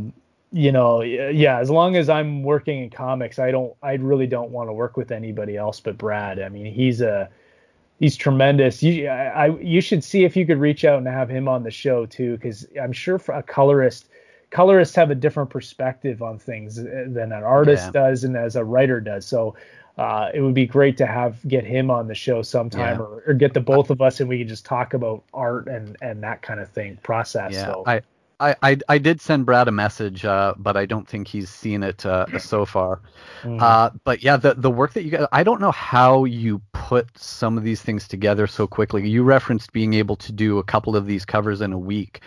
long as I'm working in comics, I really don't want to work with anybody else but Brad. I mean, he's tremendous. You should see if you could reach out and have him on the show too, because I'm sure for a colorists have a different perspective on things than an artist does and as a writer does. So it would be great to get him on the show sometime or get the both of us, and we can just talk about art and that kind of thing process. Yeah. So. I did send Brad a message, but I don't think he's seen it so far. Mm. But yeah, the work that you got, I don't know how you put some of these things together so quickly. You referenced being able to do a couple of these covers in a week.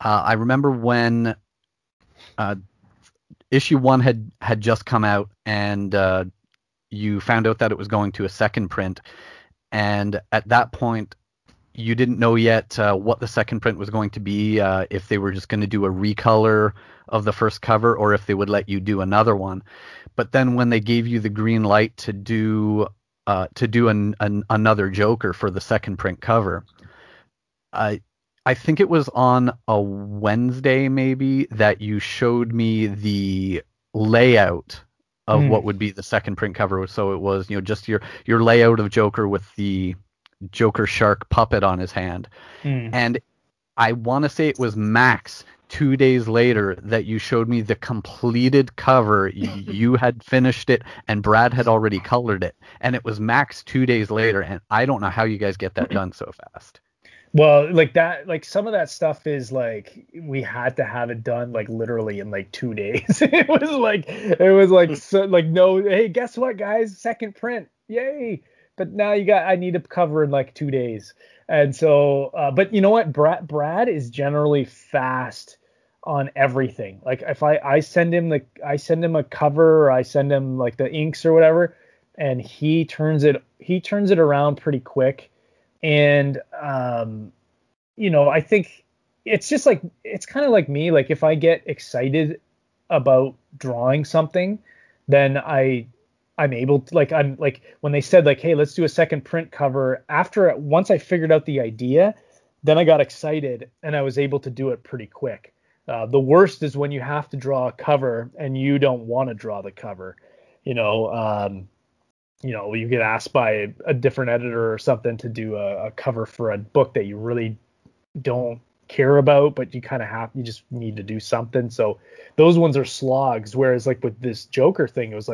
I remember when issue 1 had just come out, and you found out that it was going to a second print. And at that point, you didn't know yet what the second print was going to be, if they were just going to do a recolor of the first cover or if they would let you do another one. But then when they gave you the green light to do another Joker for the second print cover, I think it was on a Wednesday maybe that you showed me the layout of what would be the second print cover. So it was just your layout of Joker with the Joker shark puppet on his hand, and I want to say it was max 2 days later that you showed me the completed cover. You had finished it, and Brad had already colored it, and it was max 2 days later, and I don't know how you guys get that done so fast. Well, some of that stuff is we had to have it done literally in 2 days. Hey, guess what, guys, second print, yay. But now I need a cover in 2 days. And so, but you know what? Brad is generally fast on everything. If I send him a cover, or I send him the inks or whatever, and he turns it around pretty quick. And, I think it's just it's kind of like me. If I get excited about drawing something, then I'm able to, when they said hey, let's do a second print cover, once I figured out the idea, then I got excited and I was able to do it pretty quick. The worst is when you have to draw a cover and you don't want to draw the cover, you get asked by a different editor or something to do a cover for a book that you really don't care about, but you just need to do something. So those ones are slogs, whereas with this Joker thing, it was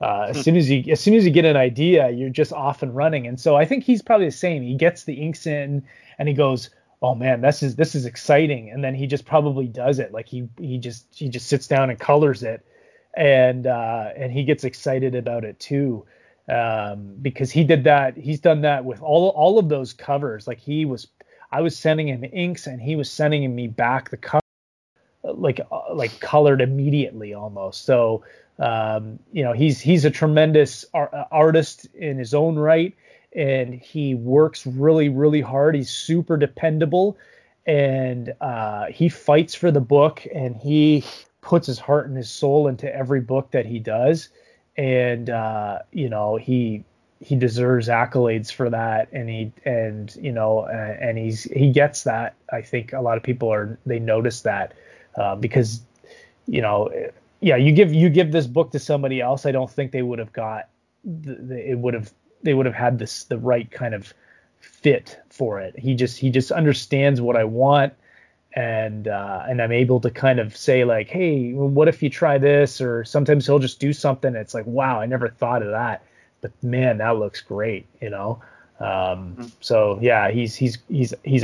as soon as you get an idea, you're just off and running. And so I think he's probably the same. He gets the inks in and he goes, oh man, this is exciting, and then he just probably does it. He just sits down and colors it, and he gets excited about it too, because he's done that with all of those covers. I was sending him inks and he was sending me back the cover, colored immediately almost. So, he's a tremendous artist in his own right, and he works really, really hard. He's super dependable, and he fights for the book, and he puts his heart and his soul into every book that he does. And, he deserves accolades for that, and he gets that. I think a lot of people they notice that, because you give this book to somebody else, I don't think they would have got had this the right kind of fit for it. He just understands what I want, and I'm able to kind of say hey, what if you try this? Or sometimes he'll just do something, it's wow, I never thought of that. But man, that looks great, So yeah, he's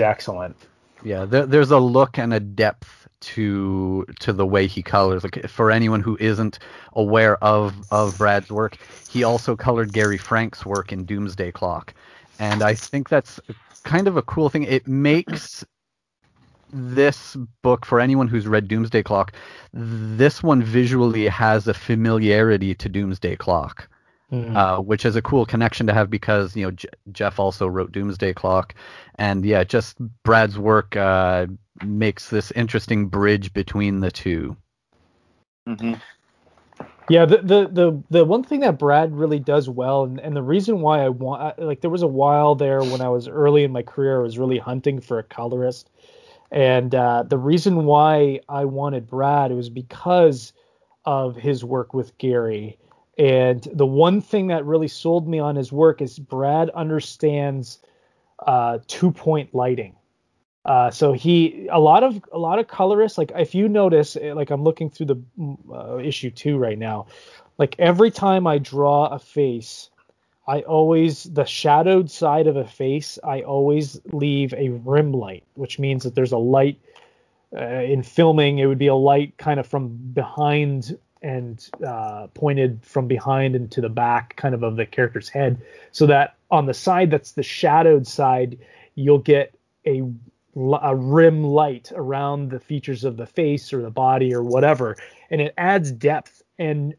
excellent. Yeah, there's a look and a depth to the way he colors. Like, for anyone who isn't aware of Brad's work, he also colored Gary Frank's work in Doomsday Clock, and I think that's kind of a cool thing. It makes this book, for anyone who's read Doomsday Clock, this one visually has a familiarity to Doomsday Clock, which is a cool connection to have, because you know Jeff also wrote Doomsday Clock, and yeah, just Brad's work makes this interesting bridge between the two. Mm-hmm. Yeah, the one thing that Brad really does well, and the reason why there was a while there when I was early in my career, I was really hunting for a colorist. And the reason why I wanted Brad was because of his work with Gary. And the one thing that really sold me on his work is Brad understands 2-point lighting. So a lot of colorists, like if you notice, like I'm looking through the issue 2 right now, like every time I draw a face, the shadowed side of a face, I always leave a rim light, which means that there's a light in filming. It would be a light kind of from behind and pointed from behind and to the back kind of the character's head, so that on the side that's the shadowed side, you'll get a rim light around the features of the face or the body or whatever. And it adds depth. And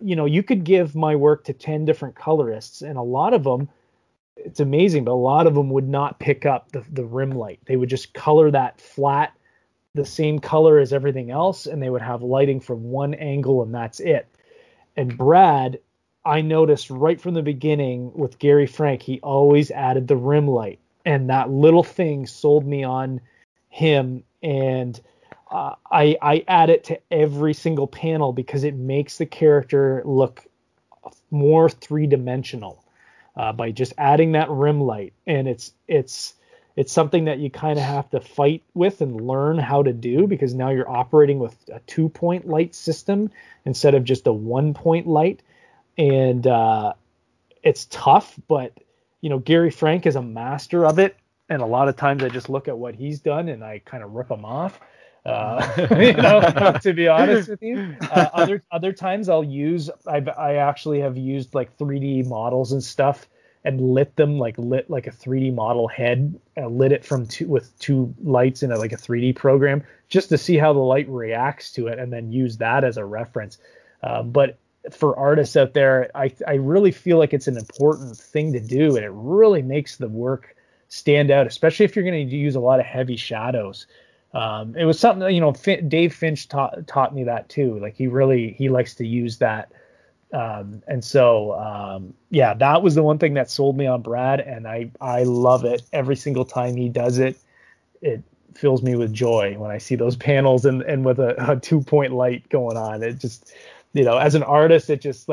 you could give my work to 10 different colorists, and a lot of them, it's amazing, but a lot of them would not pick up the rim light. They would just color that flat, the same color as everything else, and they would have lighting from one angle, and that's it. And Brad, I noticed right from the beginning with Gary Frank, he always added the rim light, and that little thing sold me on him. And I add it to every single panel because it makes the character look more 3-dimensional by just adding that rim light. And it's something that you kind of have to fight with and learn how to do, because now you're operating with a 2-point light system instead of just a 1-point light. And it's tough, but Gary Frank is a master of it. And a lot of times I just look at what he's done and I kind of rip him off. To be honest with you, other times I actually have used like 3D models and stuff and lit a 3D model head, lit it with 2 lights in a 3D program just to see how the light reacts to it, and then use that as a reference. But for artists out there, I really feel like it's an important thing to do, and it really makes the work stand out, especially if you're going to use a lot of heavy shadows. It was something that, Dave Finch taught me that too. Like he likes to use that. And so, that was the one thing that sold me on Brad, and I love it. Every single time he does it, it fills me with joy when I see those panels and with a 2-point light going on. It just, as an artist, it just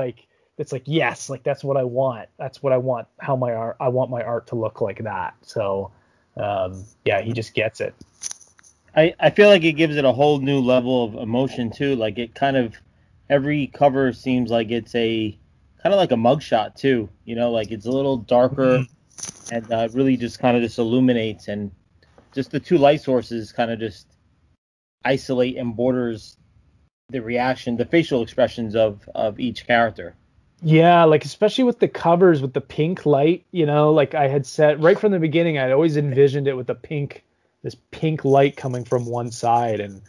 yes, like that's what I want. That's what I want. How my art, I want my art to look like that. So, he just gets it. I feel like it gives it a whole new level of emotion too. Like it kind of, every cover seems like it's kind of like a mugshot too. Like it's a little darker, and really just kind of just illuminates, and just the 2 light sources kind of just isolate and borders the reaction, the facial expressions of each character. Yeah, like especially with the covers with the pink light. Like I had said right from the beginning, I'd always envisioned it with the pink. This pink light coming from one side, and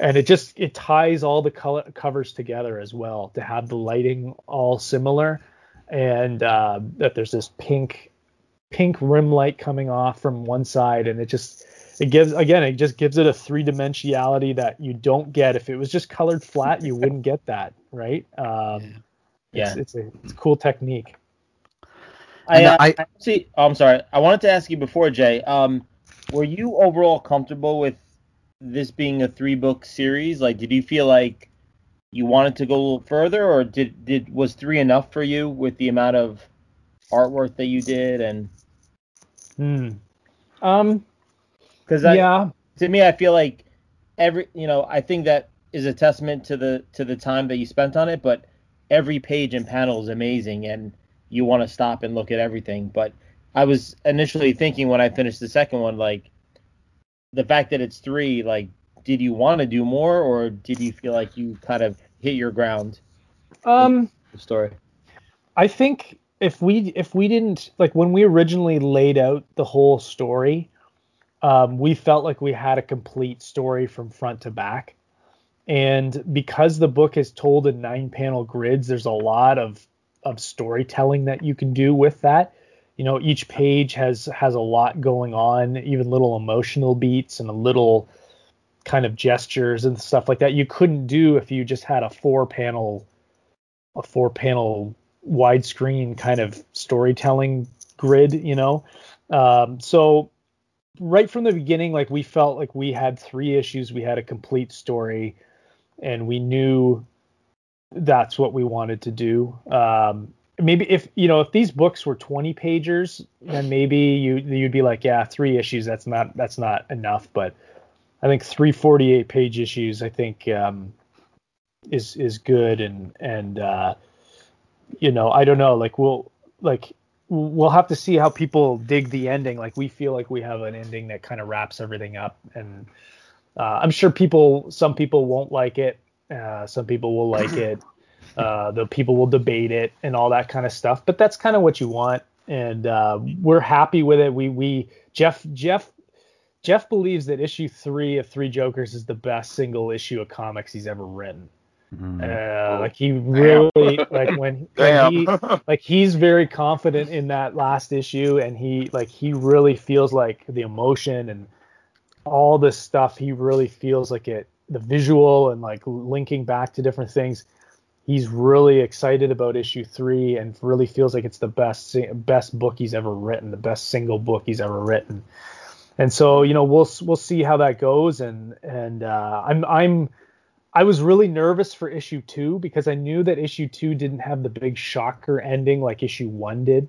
it ties all the covers together as well to have the lighting all similar, and that there's this pink rim light coming off from one side, and it just gives it a 3-dimensionality that you don't get if it was just colored flat. You wouldn't get that, right? Yeah. It's a cool technique. I see. Oh, I'm sorry. I wanted to ask you before, Jay. Were you overall comfortable with this being a 3-book series? Like, did you feel like you wanted to go a little further, or was 3 enough for you with the amount of artwork that you did? And to me, I feel like I think that is a testament to the time that you spent on it. But every page and panel is amazing, and you want to stop and look at everything, but. I was initially thinking when I finished the second one, like, the fact that it's three, like, did you want to do more, or did you feel like you kind of hit your ground? The story. I think if we didn't, like, when we originally laid out the whole story, we felt like we had a complete story from front to back. And because the book is told in 9-panel grids, there's a lot of storytelling that you can do with that. You know, each page has a lot going on, even little emotional beats and a little kind of gestures and stuff like that you couldn't do if you just had a four panel widescreen kind of storytelling grid, you know. So right from the beginning, like, we felt like we had three issues, we had a complete story, and we knew that's what we wanted to do. Maybe if, you know, if these books were 20 pagers, then maybe you'd be like, yeah, three issues, that's not enough. But I think 348 page issues, I think, is good. And you know, I don't know, like, we'll have to see how people dig the ending. Like, we feel like we have an ending that kind of wraps everything up, and I'm sure some people won't like it. Some people will like it. The people will debate it and all that kind of stuff, but that's kind of what you want. And we're happy with it. Jeff believes that issue 3 of Three Jokers is the best single issue of comics he's ever written. Like, he really, like, when he, like, he's very confident in that last issue, and he really feels like the emotion and all this stuff. He really feels like it, the visual and, like, linking back to different things. He's really excited about issue 3 and really feels like it's the best book he's ever written, the best single book he's ever written. And so, you know, we'll see how that goes. And I was really nervous for issue 2 because I knew that issue 2 didn't have the big shocker ending like issue 1 did.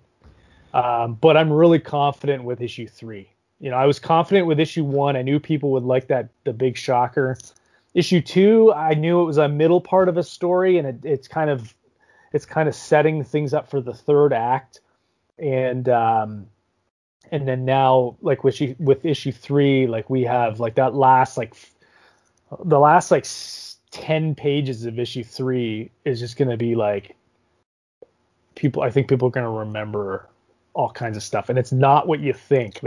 But I'm really confident with issue 3. You know, I was confident with issue 1. I knew people would like that, the big shocker. Issue 2, I knew it was a middle part of a story, and it's kind of setting things up for the third act. And then now, like, with issue 3, like, we have, like, that last, like, the last, like, 10 pages of issue 3 is just going to be, like, people are going to remember all kinds of stuff. And it's not what you think.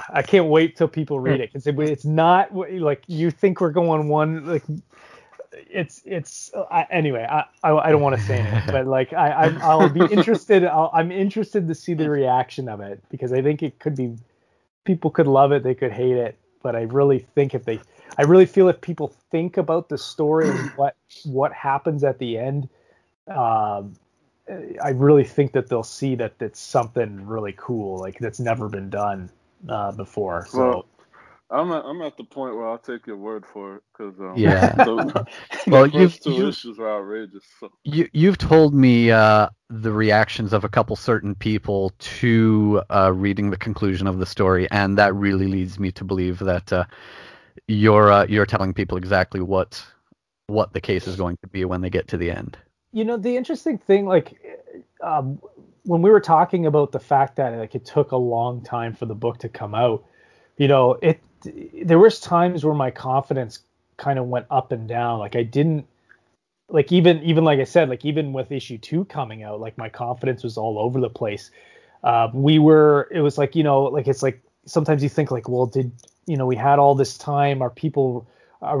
I can't wait till people read it. It's not like you think we're going one, like, anyway, I don't want to say it, but, like, I'll be interested. I'm interested to see the reaction of it, because I think it could be, people could love it, they could hate it, but I really feel if people think about the story and what happens at the end, I really think that they'll see that it's something really cool, like, that's never been done before. So. Well, I'm at the point where I'll take your word for it, because the first two issues are outrageous. So. You've told me the reactions of a couple certain people to reading the conclusion of the story, and that really leads me to believe that you're telling people exactly what the case is going to be when they get to the end. You know, the interesting thing, like, when we were talking about the fact that, like, it took a long time for the book to come out. You know, there was times where my confidence kind of went up and down. Like, I didn't, like, even like I said, like, even with issue 2 coming out, like, my confidence was all over the place. It was like, you know, like, it's like, sometimes you think, like, well, we had all this time, are we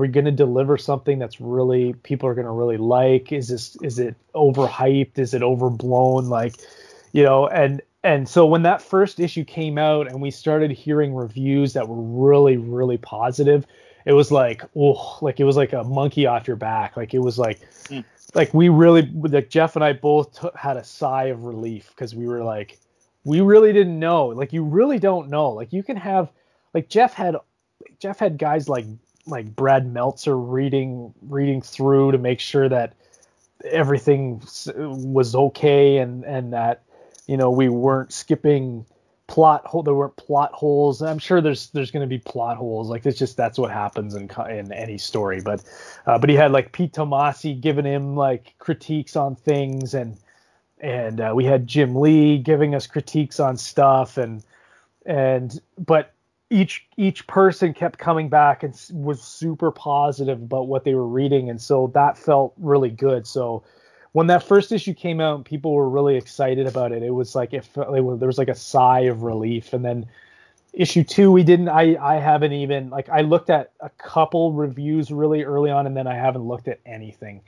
going to deliver something that's really, people are going to really like, is it overhyped? Is it overblown? Like, you know, and so when that first issue came out and we started hearing reviews that were really, really positive, it was like, oh, like, it was like a monkey off your back. Like, it was like, like, we really, like, Jeff and I both had a sigh of relief, because we were like, we really didn't know. Like, you really don't know. Like, you can have, like, Jeff had guys like Brad Meltzer reading through to make sure that everything was okay, and that, you know, we weren't skipping there weren't plot holes. I'm sure there's going to be plot holes. Like, it's just, that's what happens in any story. But he had, like, Pete Tomasi giving him, like, critiques on things, and And we had Jim Lee giving us critiques on stuff, but each person kept coming back and was super positive about what they were reading, and so that felt really good. So when that first issue came out, people were really excited about it. It was like there was like a sigh of relief. And then issue 2, we didn't. I haven't even I looked at a couple reviews really early on, and then I haven't looked at anything.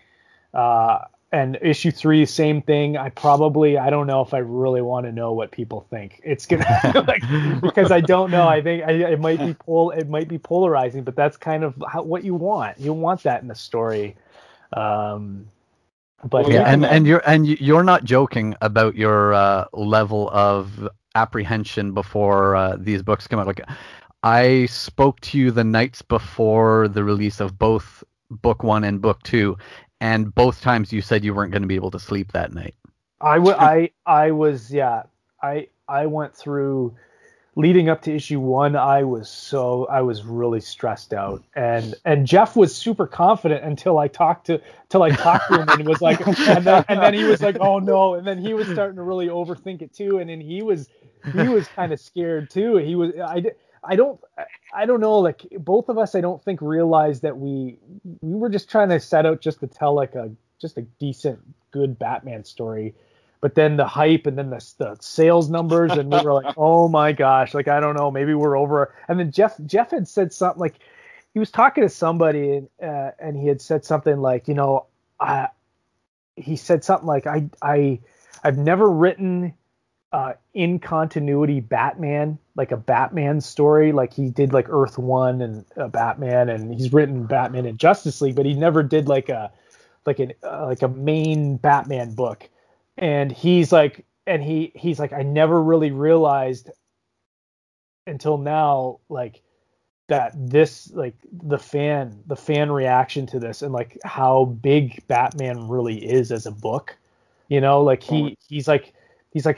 And issue 3, same thing. I don't know if I really want to know what people think. It's gonna because I don't know. I think it might be polarizing, but that's kind of what you want. You want that in the story. But well, yeah, you're not joking about your level of apprehension before these books come out. Like, I spoke to you the nights before the release of both book 1 and book 2. And both times you said you weren't going to be able to sleep that night. I went through leading up to issue 1. I was really stressed out, and Jeff was super confident until I talked to him and was like, and then he was like, oh no, and then he was starting to really overthink it too, and then he was kind of scared too. He was I don't know. Like, both of us, I don't think realized that we were just trying to set out just to tell a decent, good Batman story, but then the hype and then the sales numbers, and we were like, oh my gosh, like, I don't know, maybe we're over. And then Jeff had said something like, he was talking to somebody and he had said something like, you know, he said something like, I've never written in continuity Batman, like a Batman story. Like, he did like Earth 1 and Batman, and he's written Batman and Justice League, but he never did like a main Batman book. And he's like, I never really realized until now, like, that this, like, the fan reaction to this, and like how big Batman really is as a book, you know, like he's like,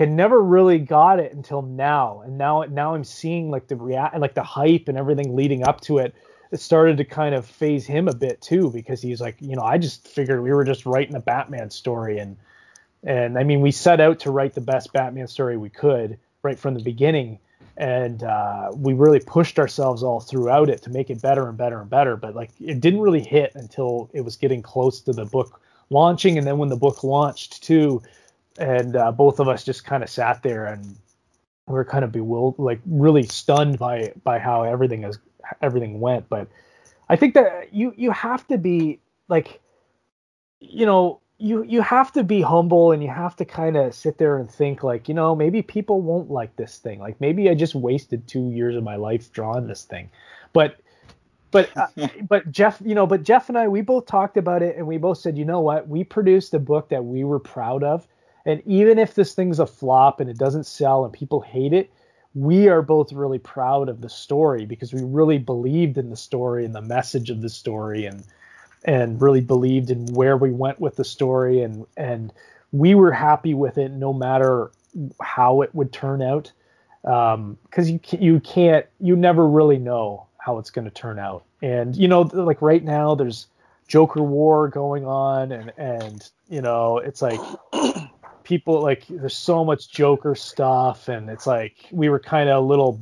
I never really got it until now. And now I'm seeing like the hype and everything leading up to it. It started to kind of phase him a bit too, because he's like, you know, I just figured we were just writing a Batman story. And I mean, we set out to write the best Batman story we could right from the beginning. And we really pushed ourselves all throughout it to make it better and better and better. But like, it didn't really hit until it was getting close to the book launching. And then when the book launched too, and both of us just kind of sat there and we were kind of bewildered, like really stunned by how everything went. But I think that you have to be like, you know, you have to be humble, and you have to kind of sit there and think like, you know, maybe people won't like this thing. Like, maybe I just wasted 2 years of my life drawing this thing. But Jeff, you know, but Jeff and I, we both talked about it, and we both said, you know what, we produced a book that we were proud of. And even if this thing's a flop and it doesn't sell and people hate it, we are both really proud of the story, because we really believed in the story and the message of the story, and really believed in where we went with the story. And we were happy with it no matter how it would turn out, because you never really know how it's going to turn out. And, you know, like right now there's Joker war going on, and you know, it's like people, like, there's so much Joker stuff, and it's like we were kind of a little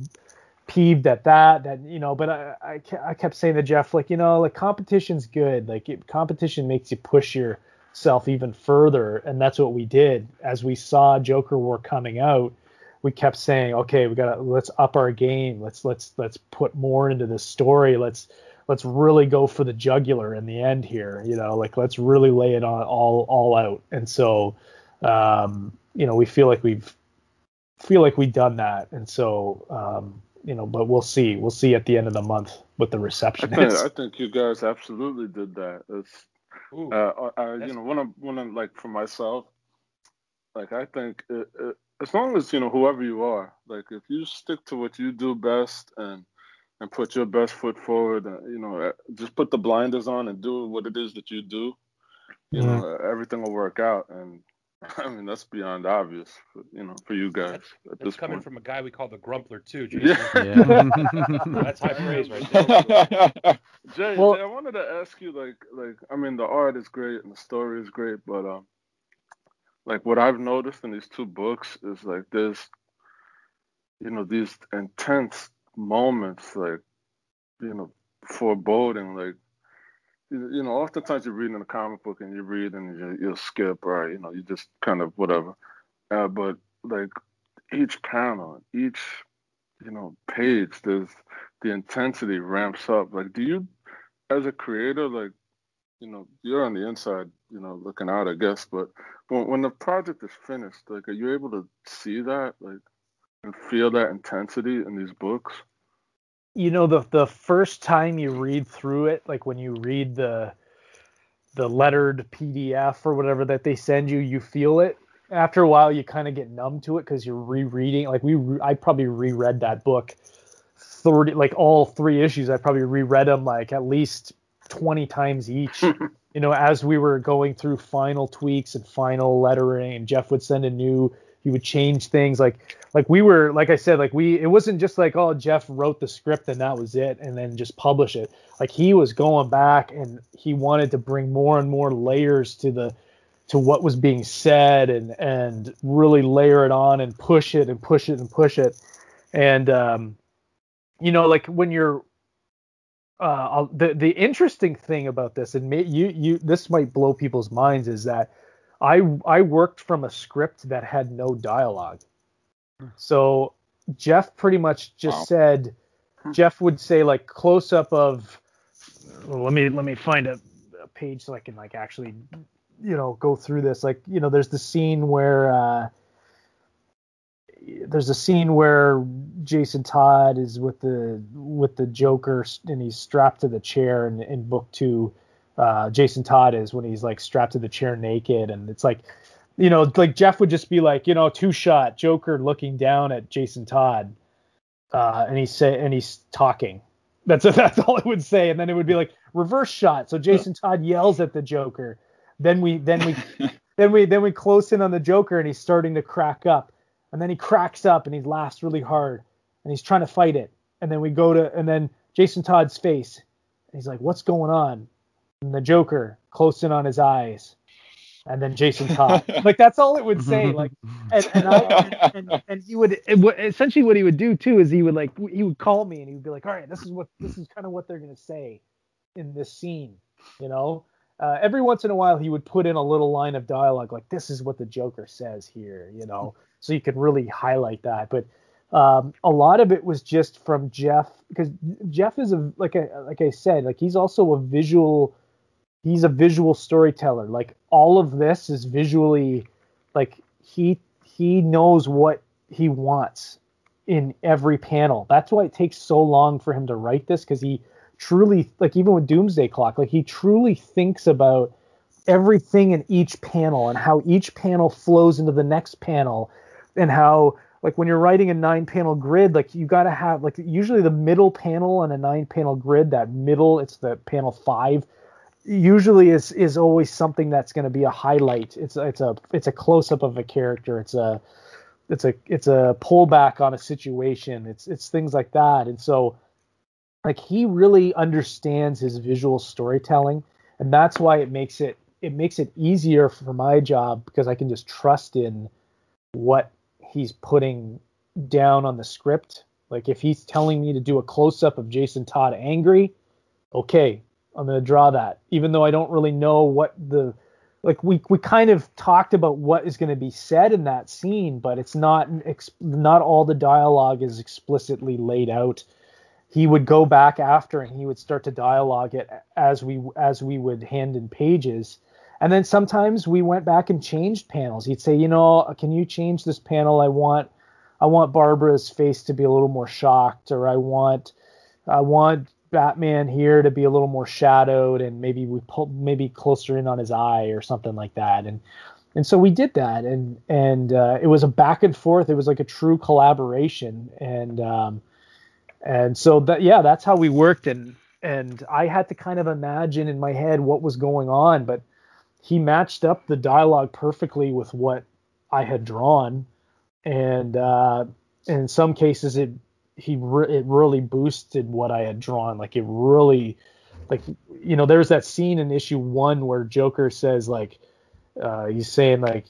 peeved at that, you know. But I kept saying to Jeff, like, you know, like, competition's good. Like, competition makes you push yourself even further, and that's what we did. As we saw Joker war coming out, we kept saying, okay, we gotta, let's up our game. Let's put more into this story. Let's really go for the jugular in the end here, you know, like, let's really lay it on all out. And so, you know, we feel like we've done that. And so, you know, but we'll see at the end of the month what the reception is. I think you guys absolutely did that. It's, you know, when I'm like, for myself, like, I think it, as long as, you know, whoever you are, like, if you stick to what you do best and put your best foot forward, you know, just put the blinders on and do what it is that you do, you know, everything will work out. And I mean, that's beyond obvious, you know, for you guys. That's coming point. From a guy we call the Grumpler too, Jason. Yeah. That's high praise right there. Jay, I wanted to ask you, like, I mean, the art is great and the story is great, but like what I've noticed in these two books is like there's, you know, these intense moments, like, you know, foreboding, like, you know, oftentimes you're reading a comic book and you read and you'll skip or, you know, you just kind of whatever. But like each panel, each, you know, page, there's the intensity ramps up. Like, do you, as a creator, like, you know, you're on the inside, you know, looking out, I guess, but when the project is finished, like, are you able to see that, like, and feel that intensity in these books? You know, the first time you read through it, like when you read the lettered PDF or whatever that they send you, you feel it. After a while, you kind of get numb to it because you're rereading. Like I probably reread that book 30, like all three issues. I probably reread them like at least 20 times each, you know, as we were going through final tweaks and final lettering, and Jeff would send a new, he would change things. Like we were, like I said, like it wasn't just like, oh, Jeff wrote the script and that was it, and then just publish it. Like he was going back and he wanted to bring more and more layers to what was being said and really layer it on and push it and push it and push it. And, you know, like when you're, the interesting thing about this, and this might blow people's minds, is that I worked from a script that had no dialogue. So Jeff pretty much just said, Jeff would say like close up of, well, let me find a page so I can like actually, you know, go through this. Like, you know, there's the scene where, there's a scene where Jason Todd is with the Joker and he's strapped to the chair in book 2. Jason Todd is when he's like strapped to the chair naked, and it's like, you know, like Jeff would just be like, you know, two shot Joker looking down at Jason Todd, and he's talking. That's all it would say, and then it would be like reverse shot. So Jason Todd yells at the Joker. Then we close in on the Joker and he's starting to crack up. And then he cracks up and he laughs really hard and he's trying to fight it. And then then Jason Todd's face, and he's like, what's going on? And the Joker close in on his eyes. And then Jason Todd, like, that's all it would say. Like, and he would, essentially what he would do too, is he would call me and he would be like, all right, this is kind of what they're going to say in this scene. You know, every once in a while he would put in a little line of dialogue, like, this is what the Joker says here, you know? So you could really highlight that. But a lot of it was just from Jeff, because Jeff is like I said, like he's also a visual storyteller. Like all of this is visually, like he knows what he wants in every panel. That's why it takes so long for him to write this, because he truly, like even with Doomsday Clock, like he truly thinks about everything in each panel and how each panel flows into the next panel, and how, like when you're writing a 9-panel grid, like you got to have, like usually the middle panel on a 9-panel grid, that middle, it's the panel 5, usually is always something that's going to be a highlight. It's a close up of a character. It's a pullback on a situation. It's things like that. And so like he really understands his visual storytelling, and that's why it makes it easier for my job, because I can just trust in what he's putting down on the script. Like if he's telling me to do a close-up of Jason Todd angry, okay, I'm going to draw that, even though I don't really know what the, like we kind of talked about what is going to be said in that scene, but it's not all the dialogue is explicitly laid out. He would go back after and he would start to dialogue it as we would hand in pages. And then sometimes we went back and changed panels. He'd say, you know, can you change this panel? I want Barbara's face to be a little more shocked, or I want Batman here to be a little more shadowed, and maybe we pull closer in on his eye or something like that. And so we did that, and it was a back and forth. It was like a true collaboration, and so that, yeah, that's how we worked. And I had to kind of imagine in my head what was going on, but he matched up the dialogue perfectly with what I had drawn, and in some cases it really boosted what I had drawn. Like it really, like, you know, there's that scene in issue 1 where Joker says, like, he's saying like,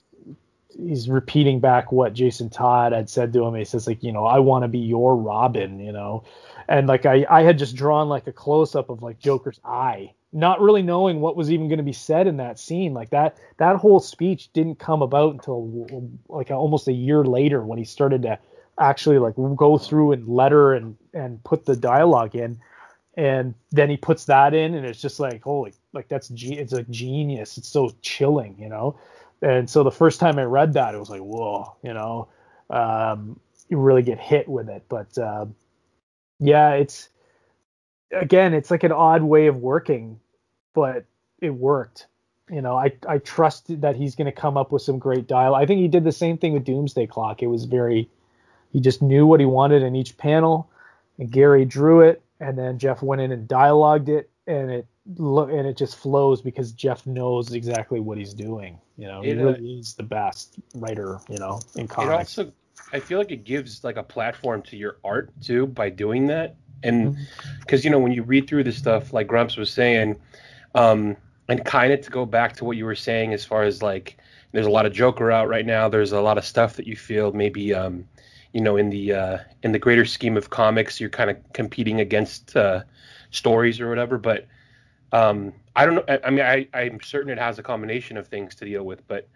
he's repeating back what Jason Todd had said to him. He says, like, you know, I want to be your Robin, you know. And like I had just drawn like a close up of like Joker's eye, not really knowing what was even going to be said in that scene. Like that whole speech didn't come about until like almost a year later when he started to actually like go through and letter and put the dialogue in. And then he puts that in, and it's just like, holy, like it's like genius. It's so chilling, you know? And so the first time I read that, it was like, whoa, you know, you really get hit with it. But yeah, it's like an odd way of working, but it worked. You know, I trusted that he's going to come up with some great dialogue. I think he did the same thing with Doomsday Clock. It was he just knew what he wanted in each panel, and Gary drew it. And then Jeff went in and dialogued it, and it just flows because Jeff knows exactly what he's doing. You know, he really is the best writer, you know, in comics. It also, I feel like it gives like a platform to your art too by doing that, and because you know when you read through this stuff, like Grumps was saying, and kind of to go back to what you were saying as far as like there's a lot of Joker out right now. There's a lot of stuff that you feel maybe. You know, in the greater scheme of comics, you're kind of competing against stories or whatever. But I don't know. I'm certain it has a combination of things to deal with. But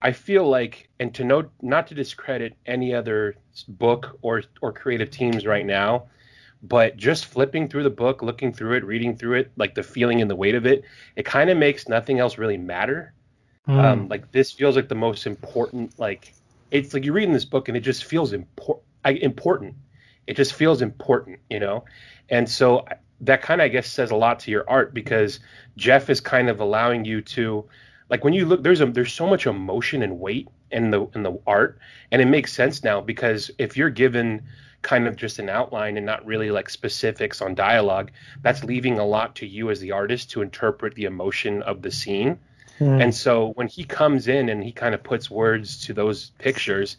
I feel like, and to know not to discredit any other book or creative teams right now, but just flipping through the book, looking through it, reading through it, like the feeling and the weight of it, it kind of makes nothing else really matter. Like this feels like the most important, like. It's like you're reading this book and it just feels important. It just feels important, you know? And so that kind of, I guess, says a lot to your art because Jeff is kind of allowing you to, like when you look, there's so much emotion and weight in the art. And it makes sense now because if you're given kind of just an outline and not really like specifics on dialogue, that's leaving a lot to you as the artist to interpret the emotion of the scene. And so when he comes in and he kind of puts words to those pictures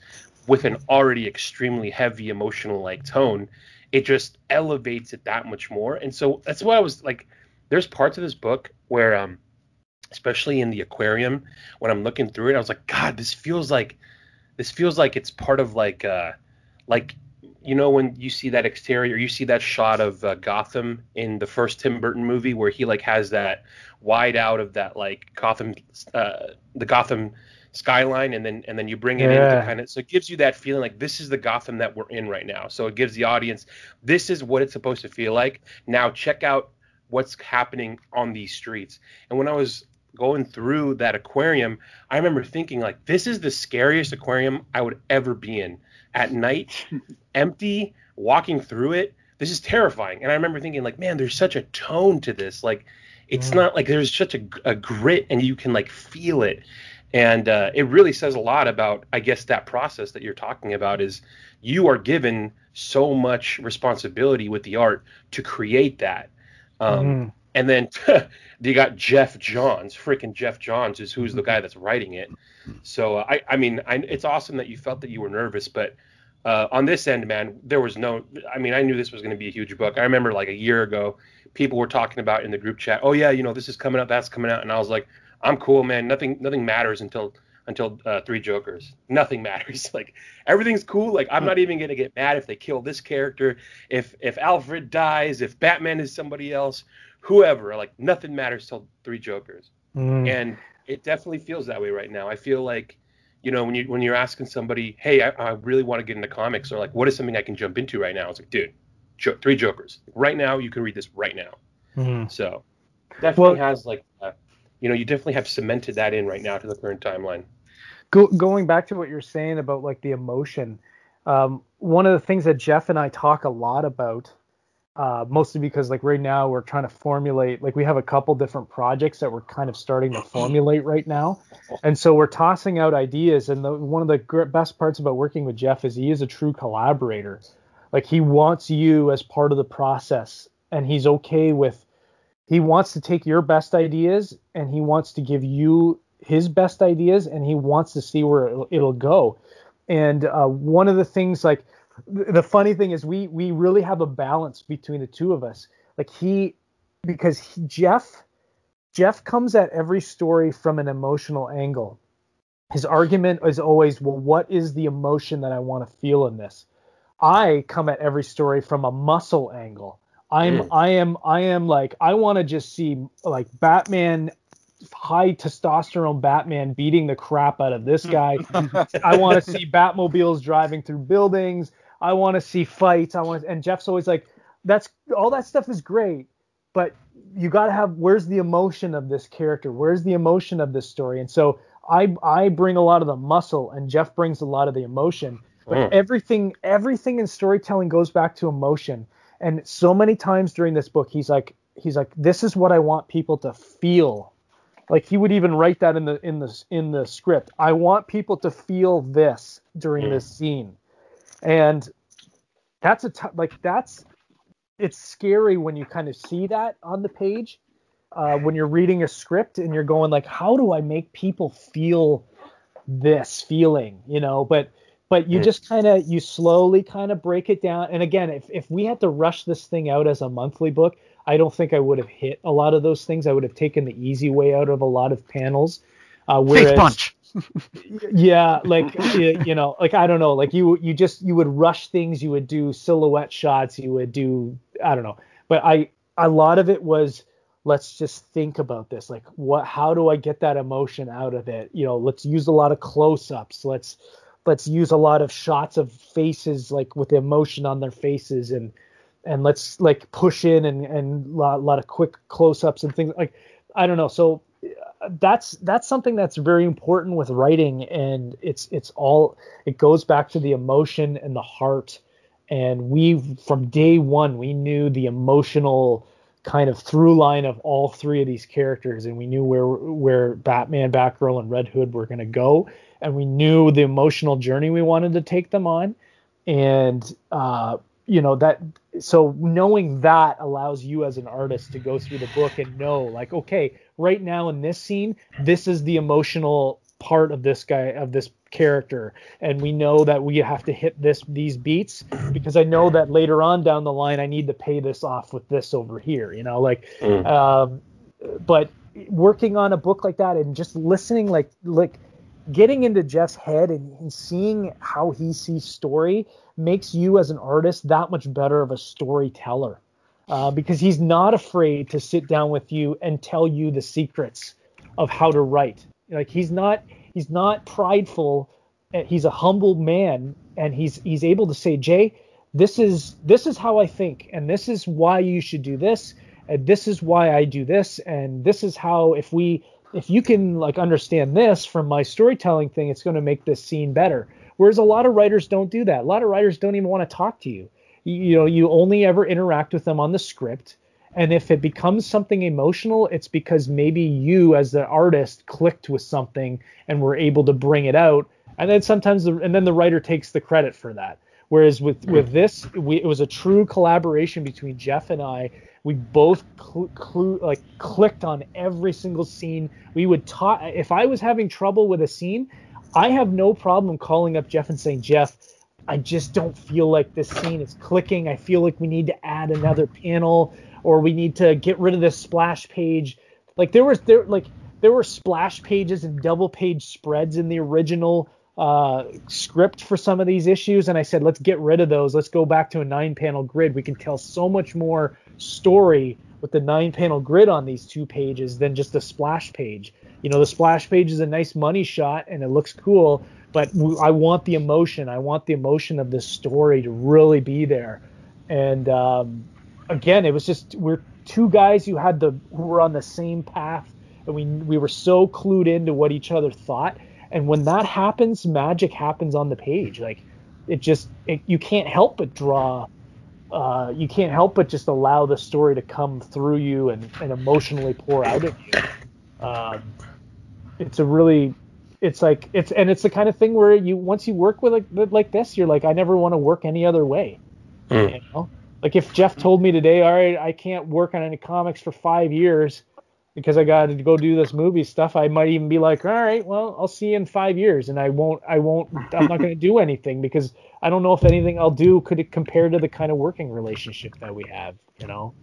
with an already extremely heavy emotional like tone, it just elevates it that much more. And so that's why I was like, there's parts of this book where, especially in the aquarium, when I'm looking through it, I was like, God, this feels like it's part of like, you know, when you see that exterior, you see that shot of Gotham in the first Tim Burton movie where he like has that wide out of that like Gotham, the Gotham skyline, and then you bring it in to kind of, so it gives you that feeling like this is the Gotham that we're in right now. So it gives the audience this is what it's supposed to feel like. Now check out what's happening on these streets. And when I was going through that aquarium, I remember thinking like this is the scariest aquarium I would ever be in. At night, empty, walking through it. This is terrifying. And I remember thinking, like, man, there's such a tone to this. Like, it's not like there's such a grit and you can, like, feel it. And it really says a lot about, I guess, that process that you're talking about is you are given so much responsibility with the art to create that. And then you got Jeff Johns, freaking Jeff Johns, who's the guy that's writing it. So, I mean, it's awesome that you felt that you were nervous, but on this end, man, there was no – I mean, I knew this was going to be a huge book. I remember like a year ago, people were talking about in the group chat, oh, yeah, you know, this is coming out, that's coming out. And I was like, I'm cool, man. Nothing matters until Three Jokers. Nothing matters. Like everything's cool. Like I'm not even gonna get mad if they kill this character, if Alfred dies, if Batman is somebody else, whoever. Like nothing matters till Three Jokers. And it definitely feels that way right now. I feel like, you know, when you're asking somebody, hey, I really want to get into comics, or like what is something I can jump into right now? It's like, dude, Three Jokers. Right now, you can read this right now. So definitely has like. You know, you definitely have cemented that in right now to the current timeline. Going back to what you're saying about like the emotion, one of the things that Jeff and I talk a lot about, mostly because like right now we're trying to formulate, like we have a couple different projects that we're kind of starting to formulate right now. And so we're tossing out ideas. And one of the best parts about working with Jeff is he is a true collaborator. Like he wants you as part of the process, and he's okay with. He wants to take your best ideas, and he wants to give you his best ideas, and he wants to see where it'll go. And one of the things, like the funny thing is we really have a balance between the two of us. Like Jeff comes at every story from an emotional angle. His argument is always, well, what is the emotion that I want to feel in this? I come at every story from a muscle angle. I am like, I want to just see like Batman, high testosterone Batman beating the crap out of this guy. I want to see Batmobiles driving through buildings. I want to see fights. And Jeff's always like, that's all, that stuff is great, but you got to have, where's the emotion of this character? Where's the emotion of this story? And so I bring a lot of the muscle and Jeff brings a lot of the emotion, but everything in storytelling goes back to emotion. And so many times during this book, he's like, this is what I want people to feel. Like he would even write that in the script. I want people to feel this during this scene. And that's it's scary when you kind of see that on the page, when you're reading a script and you're going like, how do I make people feel this feeling, you know? But you just you slowly kind of break it down. And again, if we had to rush this thing out as a monthly book, I don't think I would have hit a lot of those things. I would have taken the easy way out of a lot of panels. Face punch. Yeah, like, you know, like, I don't know, like you would rush things. You would do silhouette shots. You would do, I don't know. But a lot of it was, let's just think about this. Like, how do I get that emotion out of it? You know, let's use a lot of close-ups. Let's use a lot of shots of faces, like with emotion on their faces, and let's like push in and a lot of quick close-ups and things like, I don't know. So that's something that's very important with writing, and it goes back to the emotion and the heart. And from day one, we knew the emotional kind of through line of all three of these characters. And we knew where Batman, Batgirl, and Red Hood were going to go. And we knew the emotional journey we wanted to take them on. And, you know, that, so knowing that allows you as an artist to go through the book and know, like, okay, right now in this scene, this is the emotional part of this guy, of this character, and we know that we have to hit these beats, because I know that later on down the line I need to pay this off with this over here, you know, like but working on a book like that and just listening, like getting into Jeff's head and seeing how he sees story makes you as an artist that much better of a storyteller, because he's not afraid to sit down with you and tell you the secrets of how to write. Like he's not prideful. He's a humble man, and he's able to say, Jay, this is how I think, and this is why you should do this, and this is why I do this, and this is how, if you can like understand this from my storytelling thing, it's going to make this scene better. Whereas a lot of writers don't do that. A lot of writers don't even want to talk to you. You know, you only ever interact with them on the script. And if it becomes something emotional, it's because maybe you as the artist clicked with something and were able to bring it out. And then sometimes and then the writer takes the credit for that. Whereas with this, it was a true collaboration between Jeff and I. We both clicked on every single scene. We would talk. If I was having trouble with a scene, I have no problem calling up Jeff and saying, Jeff, I just don't feel like this scene is clicking. I feel like we need to add another panel, or we need to get rid of this splash page. Like there were splash pages and double page spreads in the original script for some of these issues, and I said, let's get rid of those. Let's go back to a 9-panel grid. We can tell so much more story with the 9-panel grid on these 2 pages than just a splash page. You know, the splash page is a nice money shot and it looks cool, but I want the emotion. I want the emotion of this story to really be there. And again, it was just, we're two guys who were on the same path, and we were so clued into what each other thought. And when that happens, magic happens on the page. Like you can't help but draw. You can't help but just allow the story to come through you and emotionally pour out of you. It's the kind of thing where once you work with like this, you're like, I never want to work any other way. You know? Like if Jeff told me today, all right, I can't work on any comics for 5 years because I got to go do this movie stuff, I might even be like, all right, well, I'll see you in 5 years, and I'm not going to do anything, because I don't know if anything I'll do could compare to the kind of working relationship that we have, you know?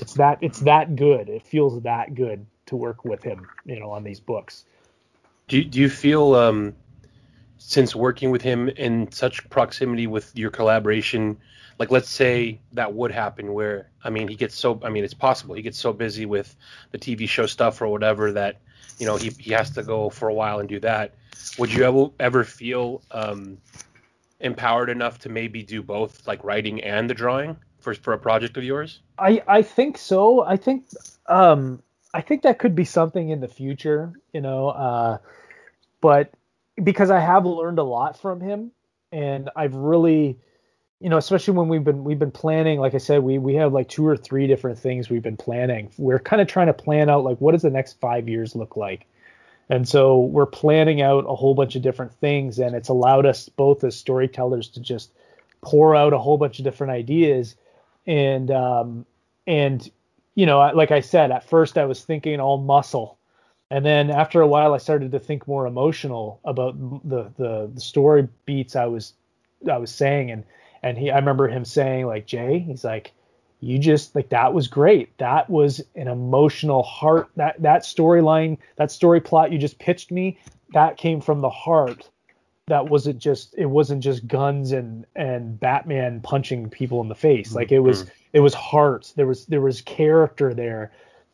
It's that good. It feels that good to work with him, you know, on these books. Do you feel, since working with him in such proximity with your collaboration, like let's say that would happen where, it's possible he gets so busy with the TV show stuff or whatever that, you know, he has to go for a while and do that. Would you ever feel empowered enough to maybe do both, like writing and the drawing for a project of yours? I think so. I think that could be something in the future, you know, but because I have learned a lot from him, and I've really, you know, especially when we've been planning, like I said, we have like 2 or 3 different things we've been planning. We're kind of trying to plan out like, what does the next 5 years look like? And so we're planning out a whole bunch of different things, and it's allowed us both as storytellers to just pour out a whole bunch of different ideas. And, you know, like I said, at first I was thinking all muscle. And then after a while, I started to think more emotional about the story beats I was saying. And I remember him saying, like, Jay, he's like, you just, like, that was great. That was an emotional heart. That storyline, that story plot you just pitched me, that came from the heart. That wasn't just, it wasn't just guns and Batman punching people in the face. Like it was heart. There was character there.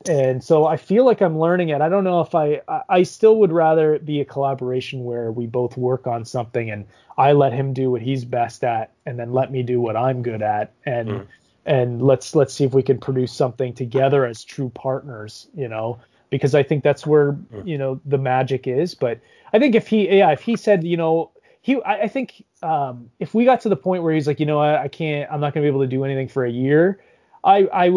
And so I feel like I'm learning it. I don't know if I still would rather it be a collaboration where we both work on something and I let him do what he's best at and then let me do what I'm good at. And let's see if we can produce something together as true partners, you know, because I think that's where, you know, the magic is. But I think if he said, you know, I think if we got to the point where he's like, you know, I'm not going to be able to do anything for a year, I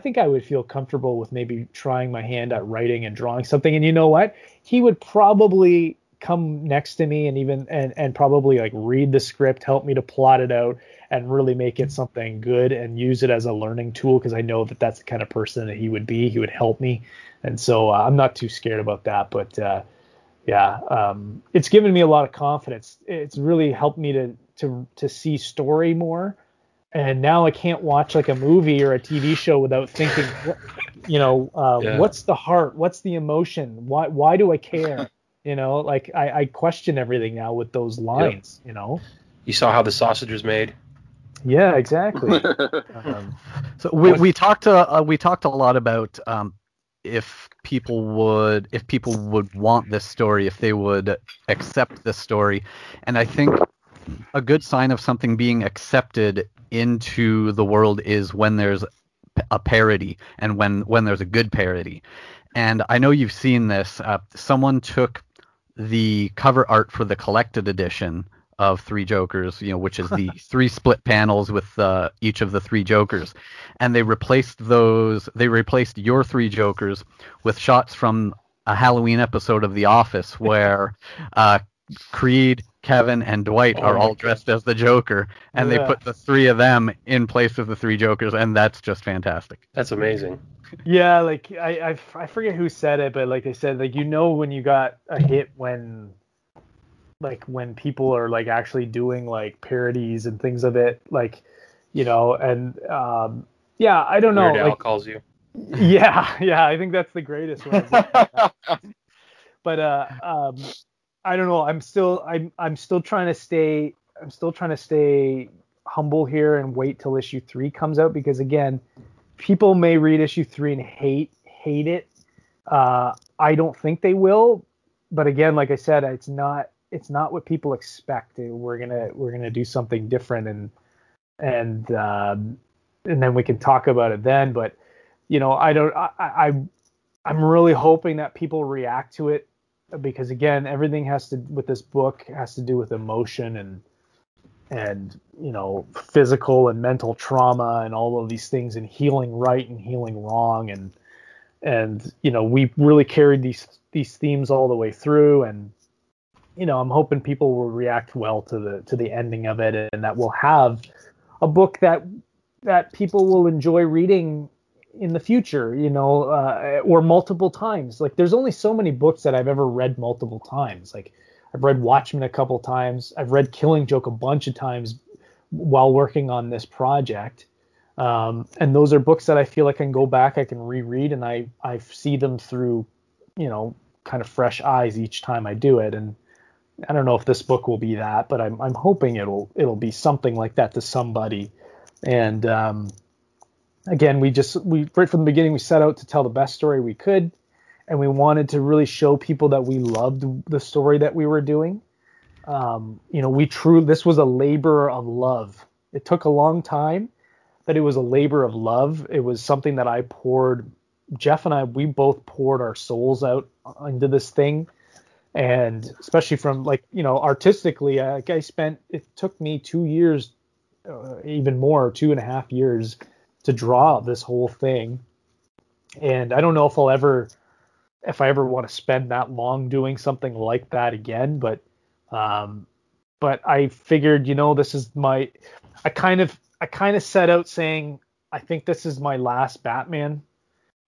think I would feel comfortable with maybe trying my hand at writing and drawing something. And you know what? He would probably come next to me and probably like read the script, help me to plot it out and really make it something good and use it as a learning tool. Cause I know that that's the kind of person that he would be, he would help me. And so I'm not too scared about that, but it's given me a lot of confidence. It's really helped me to see story more. And now I can't watch like a movie or a TV show without thinking, you know, what's the heart? What's the emotion? Why do I care? You know, like I question everything now with those lines, you know. You saw how the sausage was made. Yeah, exactly. So we talked a lot about if people would want this story, if they would accept this story. And I think a good sign of something being accepted into the world is when there's a parody and when there's a good parody. And I know you've seen this. Someone took the cover art for the collected edition of Three Jokers, you know, which is the 3 split panels with each of the 3 Jokers, and they replaced your 3 Jokers with shots from a Halloween episode of The Office where Creed, Kevin, and Dwight are all dressed as the Joker, and they put the 3 of them in place of the 3 Jokers, and that's just fantastic. That's amazing. Yeah, like I forget who said it, but like they said, like, you know, when you got a hit when people are like actually doing like parodies and things of it, like, you know, and I don't know. Weird Al calls you. Yeah, I think that's the greatest one. But I don't know. I'm still trying to stay humble here and wait till issue 3 comes out, because again, people may read issue 3 and hate it. I don't think they will, but again, like I said, it's not what people expect. We're gonna do something different, and then we can talk about it then. But you know, I'm really hoping that people react to it. Because again, everything has to do with emotion and you know, physical and mental trauma and all of these things, and healing right and healing wrong, and you know, we really carried these themes all the way through, and you know, I'm hoping people will react well to the ending of it, and that we'll have a book that people will enjoy reading in the future, you know, or multiple times. Like, there's only so many books that I've ever read multiple times. Like, I've read Watchmen a couple times. I've read Killing Joke a bunch of times while working on this project. And those are books that I feel like I can go back, I can reread, and I see them through, you know, kind of fresh eyes each time I do it. And I don't know if this book will be that, but I'm hoping it'll be something like that to somebody. And again, we right from the beginning, we set out to tell the best story we could, and we wanted to really show people that we loved the story that we were doing. This was a labor of love. It took a long time, but it was a labor of love. It was something that Jeff and I both poured our souls out into this thing. And especially from artistically, it took me 2 years, even more, 2.5 years to draw this whole thing. And I don't know if I ever want to spend that long doing something like that again, but I figured, this is I kind of set out saying, I think this is my last Batman.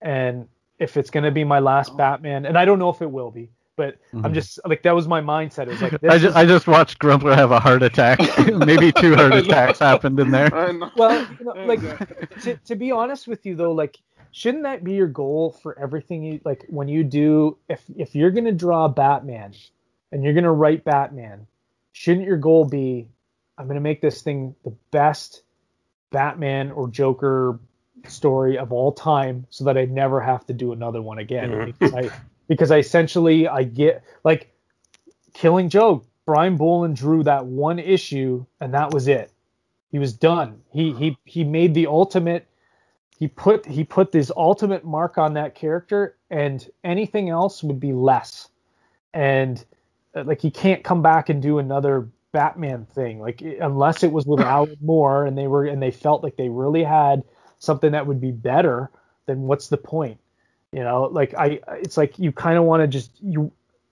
And if it's going to be my last Batman, and I don't know if it will be, but I'm just like, that was my mindset. It was like, I just watched Grumpler have a heart attack. Maybe 2 heart attacks happened in there. Well, to be honest with you though, shouldn't that be your goal for everything you when you do? If you're going to draw Batman and you're going to write Batman, shouldn't your goal be, I'm going to make this thing the best Batman or Joker story of all time so that I never have to do another one again? Mm-hmm. Because I essentially, I get Killing Joke. Brian Bolland drew that one issue and that was it. He was done. He made the ultimate. He put this ultimate mark on that character, and anything else would be less. And he can't come back and do another Batman thing, unless it was with Alan Moore and they felt like they really had something that would be better. Then what's the point? You kind of want to just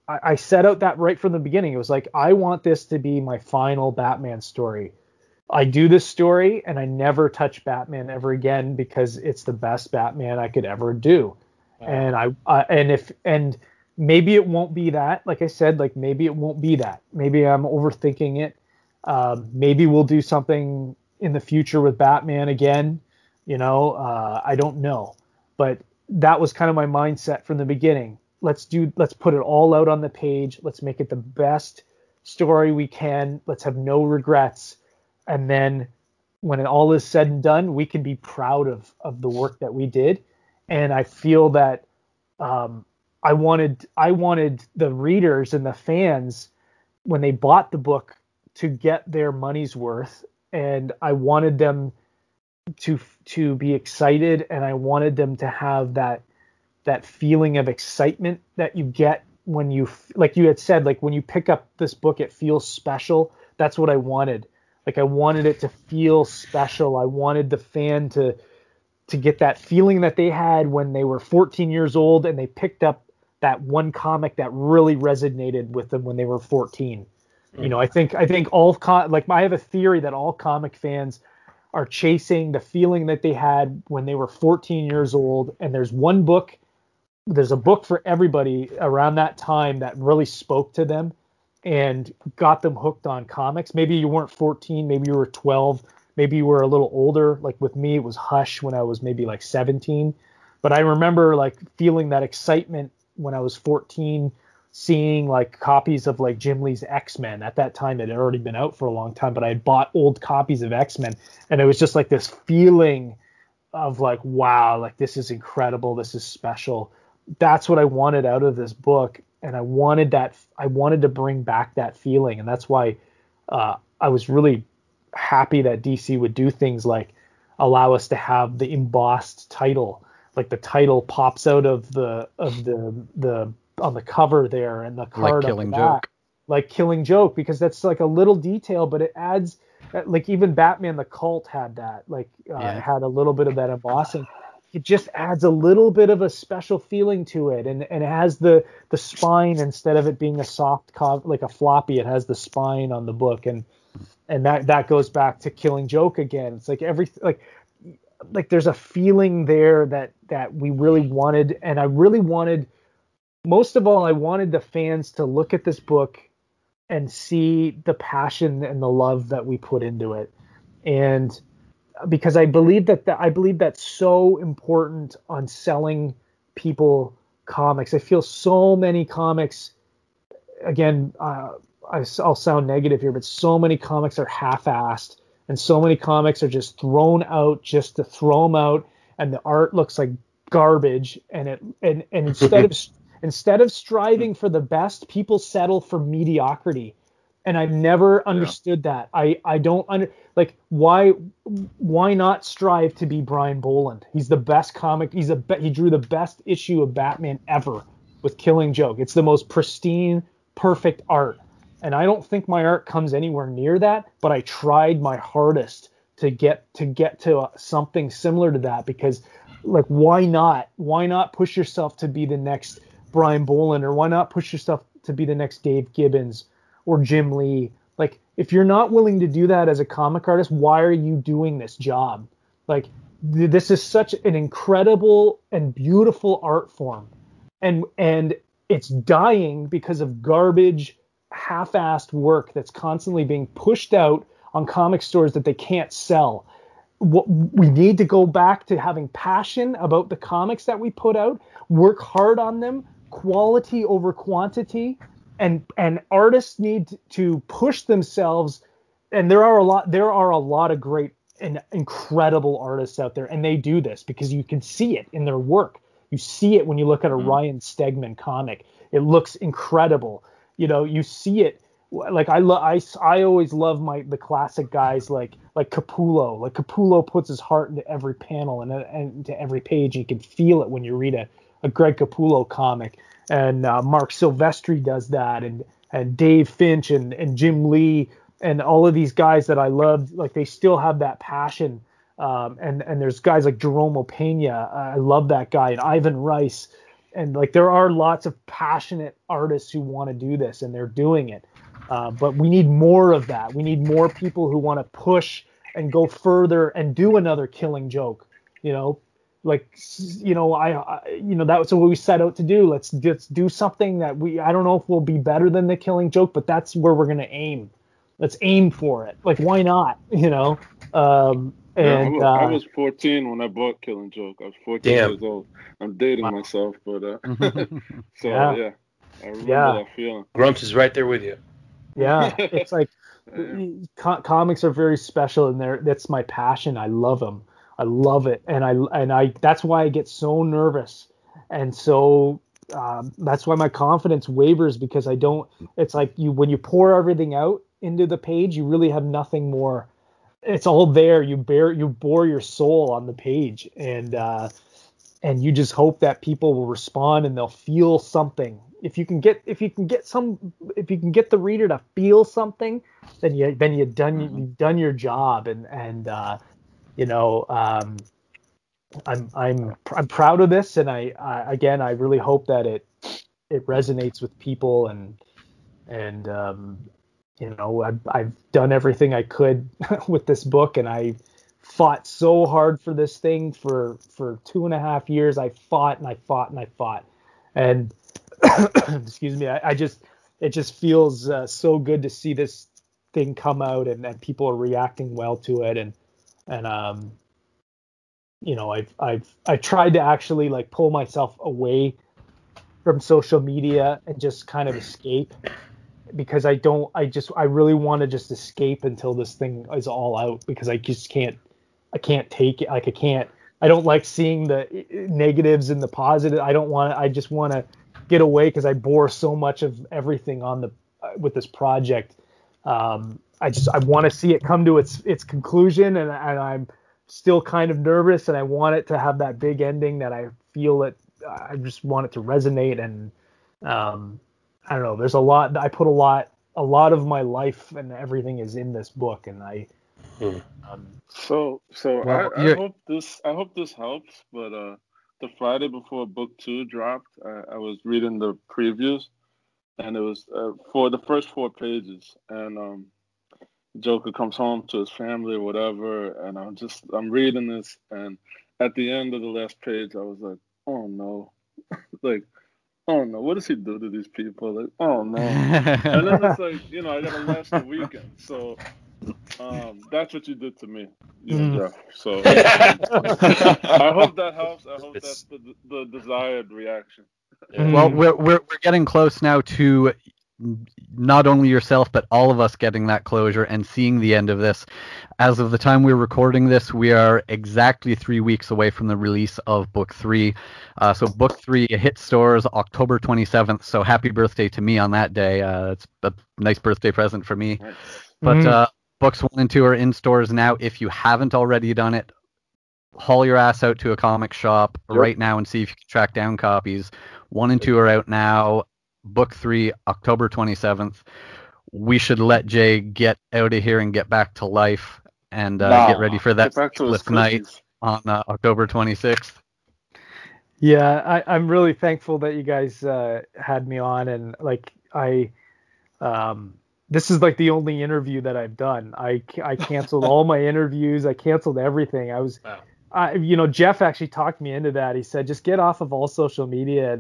I set out that right from the beginning. It was like, I want this to be my final Batman story. I do this story and I never touch Batman ever again because it's the best Batman I could ever do. Wow. And I maybe it won't be that. Like I said, maybe it won't be that. Maybe I'm overthinking it. Maybe we'll do something in the future with Batman again. I don't know. But that was kind of my mindset from the beginning. Let's put it all out on the page. Let's make it the best story we can. Let's have no regrets. And then when it all is said and done, we can be proud of the work that we did. And I feel that I wanted the readers and the fans, when they bought the book, to get their money's worth. And I wanted them to be excited. And I wanted them to have that feeling of excitement that you get when you, like you had said, when you pick up this book, it feels special. That's what I wanted. I wanted it to feel special. I wanted the fan to get that feeling that they had when they were 14 years old and they picked up that one comic that really resonated with them when they were 14. Mm. I think I have a theory that all comic fans are chasing the feeling that they had when they were 14 years old. And there's a book for everybody around that time that really spoke to them and got them hooked on comics. Maybe you weren't 14, maybe you were 12, maybe you were a little older. Like with me, it was Hush when I was maybe 17. But I remember feeling that excitement when I was 14, seeing copies of Jim Lee's X-Men. At that time, it had already been out for a long time, but I had bought old copies of X-Men. And it was just this feeling of wow, this is incredible. This is special. That's what I wanted out of this book. And I wanted to bring back that feeling. And that's why I was really happy that DC would do things like allow us to have the embossed title. The title pops out of the on the cover there, and the card on the back. Like Killing Joke, because that's a little detail, but it adds even Batman the Cult had that, had a little bit of that embossing. It just adds a little bit of a special feeling to it, and it has the spine instead of it being a soft a floppy. It has the spine on the book, and that goes back to Killing Joke again. It's there's a feeling there that we really wanted, and I really wanted. Most of all, I wanted the fans to look at this book and see the passion and the love that we put into it, and. Because I believe that's so important on selling people comics. I feel so many comics, again, I'll sound negative here, but so many comics are half-assed, and so many comics are just thrown out just to throw them out, and the art looks like garbage. And instead of striving for the best, people settle for mediocrity. And I've never understood that. I don't like why not strive to be Brian Bolland? He's the best comic. He drew the best issue of Batman ever with Killing Joke. It's the most pristine, perfect art. And I don't think my art comes anywhere near that, but I tried my hardest to get to something similar to that, because like why not? Why not push yourself to be the next Brian Bolland, or why not push yourself to be the next Dave Gibbons or Jim Lee? Like, if you're not willing to do that as a comic artist, why are you doing this job? Like, this is such an incredible and beautiful art form, and it's dying because of garbage, half-assed work that's constantly being pushed out on comic stores that they can't sell. What we need to go back to having passion about the comics that we put out, work hard on them, quality over quantity. And artists need to push themselves, and there are a lot of great and incredible artists out there, and they do this because you can see it in their work. You see it when you look at a Ryan Stegman comic; it looks incredible. You know, you see it. Like I always love the classic guys like Capullo. Like Capullo puts his heart into every panel and to every page. You can feel it when you read a Greg Capullo comic. And Mark Silvestri does that, and Dave Finch and Jim Lee and all of these guys that I loved, like they still have that passion. And there's guys like Jerome Opeña, I love that guy, and Ivan Rice, and like there are lots of passionate artists who want to do this, and they're doing it. But we need more of that. We need more people who want to push and go further and do another Killing Joke, you know. Like, you know, that was what we set out to do. Let's just do something that I don't know if we'll be better than the Killing Joke, but that's where we're going to aim. Let's aim for it. Like, why not? You know? I was 14 when I bought Killing Joke. I was 14 years old. I'm dating myself, but, so yeah. I remember that feeling. Grumps is right there with you. Yeah. It's like, comics are very special, and that's my passion. I love them. I love it, and I. That's why I get so nervous, and so that's why my confidence wavers, because I don't. It's like when you pour everything out into the page, you really have nothing more. It's all there. You bore your soul on the page, and you just hope that people will respond and they'll feel something. If you can get the reader to feel something, then you've done your job, and. You know, I'm proud of this, and I really hope that it resonates with people, and you know, I've done everything I could with this book, and I fought so hard for this thing for 2.5 years. I fought, and excuse me, it just feels so good to see this thing come out, and people are reacting well to it, and you know, I tried to actually like pull myself away from social media and just kind of escape, because I really want to just escape until this thing is all out, because I can't take it. Like I don't like seeing the negatives and the positive. I just want to get away, because I bore so much of everything with this project. I want to see it come to its conclusion, and I'm still kind of nervous, and I want it to have that big ending that I feel it. I just want it to resonate, and I don't know. There's a lot. I put a lot of my life and everything is in this book, and I. I hope this helps. But the Friday before Book 2 dropped, I was reading the previews, and it was for the first 4 pages, and. Joker comes home to his family or whatever, and I'm reading this, and at the end of the last page I was like, oh no. Like, oh no, what does he do to these people? Like, oh no. And then it's like, you know, I gotta last the weekend. So that's what you did to me. Yeah. So I hope that helps. I hope that's the desired reaction. Well, we're getting close now to not only yourself, but all of us getting that closure and seeing the end of this. As of the time we're recording this, we are exactly 3 weeks away from the release of Book 3. So Book 3 hits stores October 27th, so happy birthday to me on that day. It's a nice birthday present for me. But Books 1 and 2 are in stores now. If you haven't already done it, haul your ass out to a comic shop right now and see if you can track down copies. 1 and 2 are out now. Book 3, October 27th. We should let Jay get out of here and get back to life and get ready for that split night on October 26th. Yeah, I'm really thankful that you guys had me on. And like this is like the only interview that I've done. I canceled all my interviews. I canceled everything. I was, Jeff actually talked me into that. He said, just get off of all social media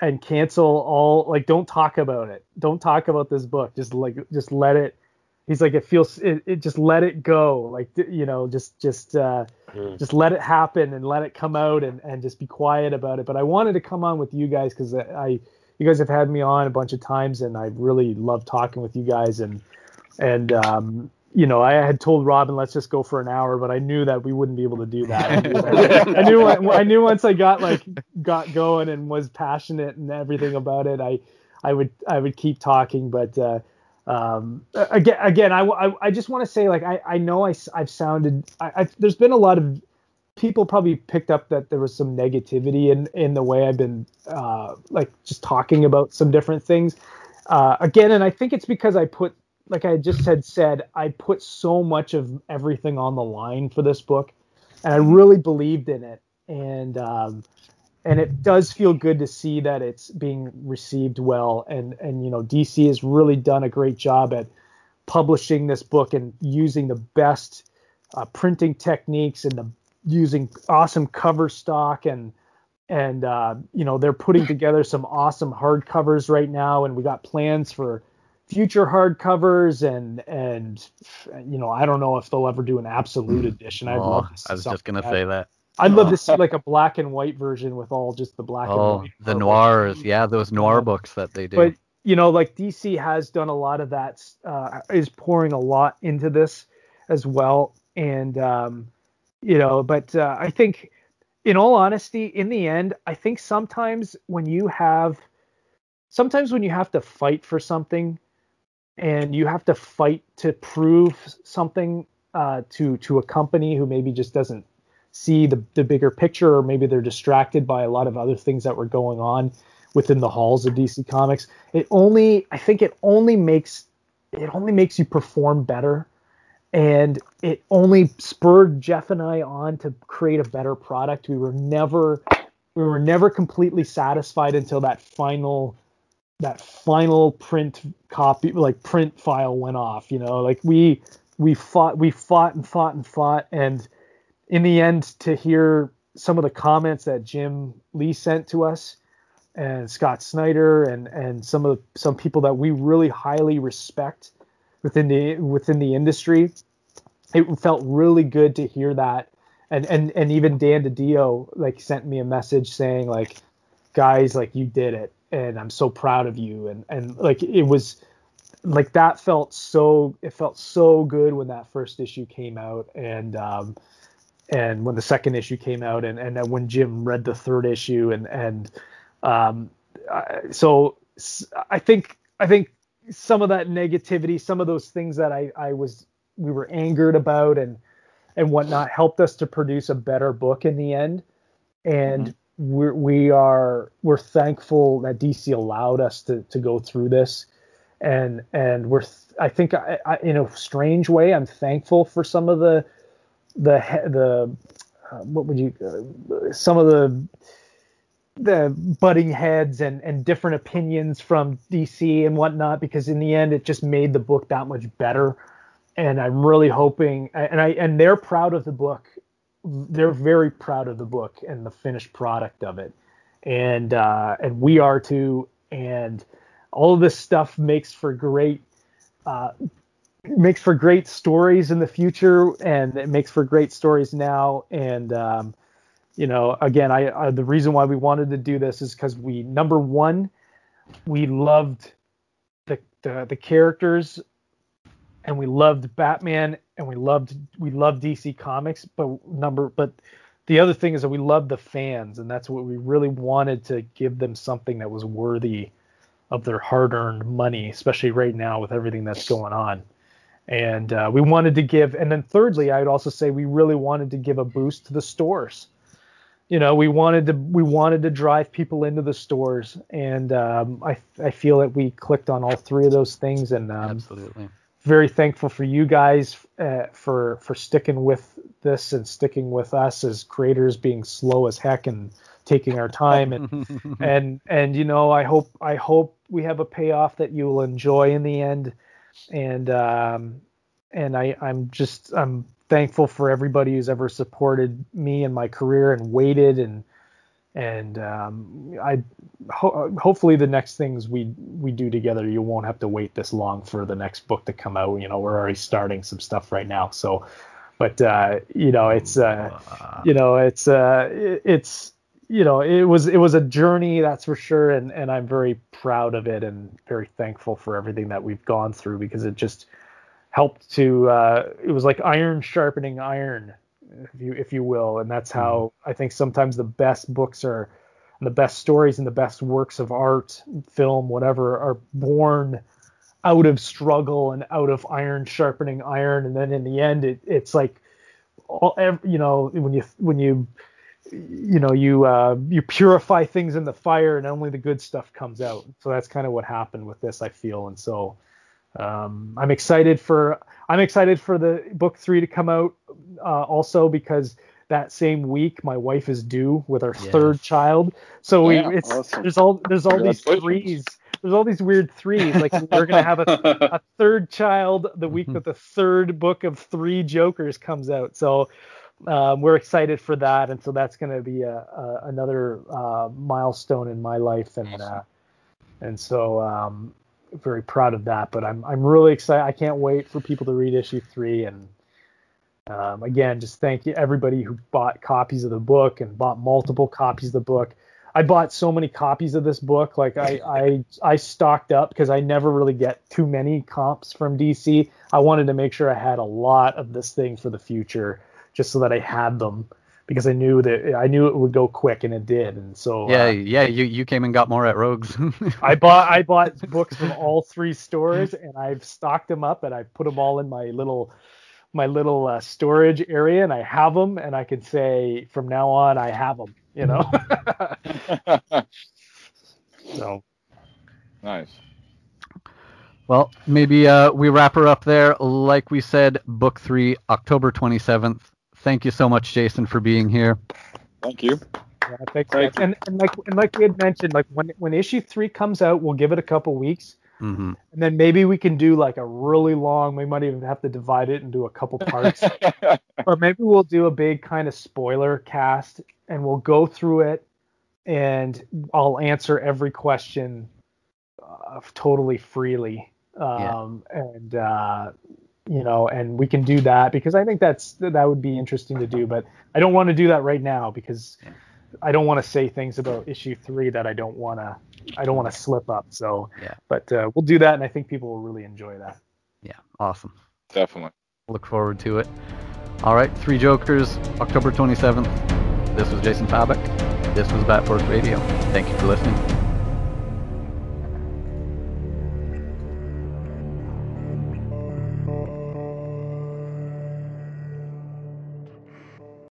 and cancel all, like, don't talk about it. Don't talk about this book. Just let it. He's like, it just let it go. Like, just let it happen and let it come out and just be quiet about it. But I wanted to come on with you guys because you guys have had me on a bunch of times, and I really love talking with you guys. And I had told Robin, let's just go for an hour, but I knew that we wouldn't be able to do that. I knew once I got going and was passionate and everything about it, I would keep talking. But again, I just want to say, like, I know I've sounded, there's been a lot of people probably picked up that there was some negativity in the way I've been just talking about some different things. Again, and I think it's because I put, like I just had said, I put so much of everything on the line for this book, and I really believed in it. And it does feel good to see that it's being received well. And DC has really done a great job at publishing this book and using the best printing techniques and using awesome cover stock and they're putting together some awesome hardcovers right now. And we got plans for future hardcovers and I don't know if they'll ever do an absolute edition. I'd love to see like a black and white version with all just the black and white. The noirs. Yeah. Those noir books that they do. But like DC has done a lot of that, is pouring a lot into this as well. And, I think in all honesty, in the end, I think sometimes when you have to fight for something and you have to fight to prove something to a company who maybe just doesn't see the bigger picture, or maybe they're distracted by a lot of other things that were going on within the halls of DC Comics, it only makes you perform better. And it only spurred Jeff and I on to create a better product. We were never completely satisfied until that final print copy, like print file went off. We fought and fought. And in the end, to hear some of the comments that Jim Lee sent to us and Scott Snyder and some people that we really highly respect within the industry, it felt really good to hear that. And even Dan DiDio sent me a message saying guys, you did it, and I'm so proud of you. And it was that felt so good when that first issue came out, and when the second issue came out, and then when Jim read the third issue, so I think some of that negativity, some of those things that we were angered about and whatnot, helped us to produce a better book in the end. And we're thankful that DC allowed us to go through this. And I think in a strange way, I'm thankful for some of the butting heads and different opinions from DC and whatnot, because in the end it just made the book that much better. And I'm really hoping, and they're proud of the book. They're very proud of the book and the finished product of it. And we are too. And all of this stuff makes for great stories in the future, and it makes for great stories now. And, you know, again, I the reason why we wanted to do this is because we, number one, we loved the characters, and we loved Batman, and we loved DC Comics, but the other thing is that we loved the fans, and that's what we really wanted, to give them something that was worthy of their hard-earned money, especially right now with everything that's going on. And we wanted to give, and then thirdly, I would also say we really wanted to give a boost to the stores. You know, we wanted to drive people into the stores, and I feel that we clicked on all three of those things, and absolutely very thankful for you guys for sticking with this and sticking with us as creators, being slow as heck and taking our time, and and you know, I hope we have a payoff that you will enjoy in the end. And I'm thankful for everybody who's ever supported me and my career and waited, and hopefully the next things we do together, you won't have to wait this long for the next book to come out. You know, we're already starting some stuff right now. So, but it was a journey, that's for sure, and I'm very proud of it and very thankful for everything that we've gone through, because it just helped to it was like iron sharpening iron, if you will, and that's how I think sometimes the best books are, and the best stories and the best works of art, film, whatever, are born out of struggle and out of iron sharpening iron, and then in the end it's like you purify things in the fire, and only the good stuff comes out. So that's kind of what happened with this, I feel. And so I'm excited for the book 3 to come out also, because that same week my wife is due with our third child. So awesome. there's all these threes. There's all these weird threes. Like, we're going to have a third child the week that the third book of 3 Jokers comes out. So we're excited for that, and so that's going to be another milestone in my life, and so very proud of that. But I'm really excited. I can't wait for people to read issue 3, and again, just thank you everybody who bought copies of the book and bought multiple copies of the book. I bought so many copies of this book. Like I stocked up, because I never really get too many comps from DC. I wanted to make sure I had a lot of this thing for the future, just so that I had them, because I knew it would go quick, and it did. And so you came and got more at Rogue's. I bought books from all 3 stores, and I've stocked them up, and I put them all in my little storage area, and I have them, and I can say from now on I have them, you know. So nice. Well, maybe we wrap her up there. Like we said, Book 3, October 27th. Thank you so much, Jason, for being here. Thank you. Yeah, thank you. And like we had mentioned, like when issue 3 comes out, we'll give it a couple weeks, and then maybe we can do like a really long. We might even have to divide it into a couple parts, or maybe we'll do a big kind of spoiler cast, and we'll go through it, and I'll answer every question totally freely. And we can do that, because I think that would be interesting to do, but I don't want to do that right now, because I don't want to say things about issue 3 that I don't want to slip up. So, but we'll do that. And I think people will really enjoy that. Yeah. Awesome. Definitely. Look forward to it. All right. 3 Jokers, October 27th. This was Jason Fabok. This was Batforge Radio. Thank you for listening.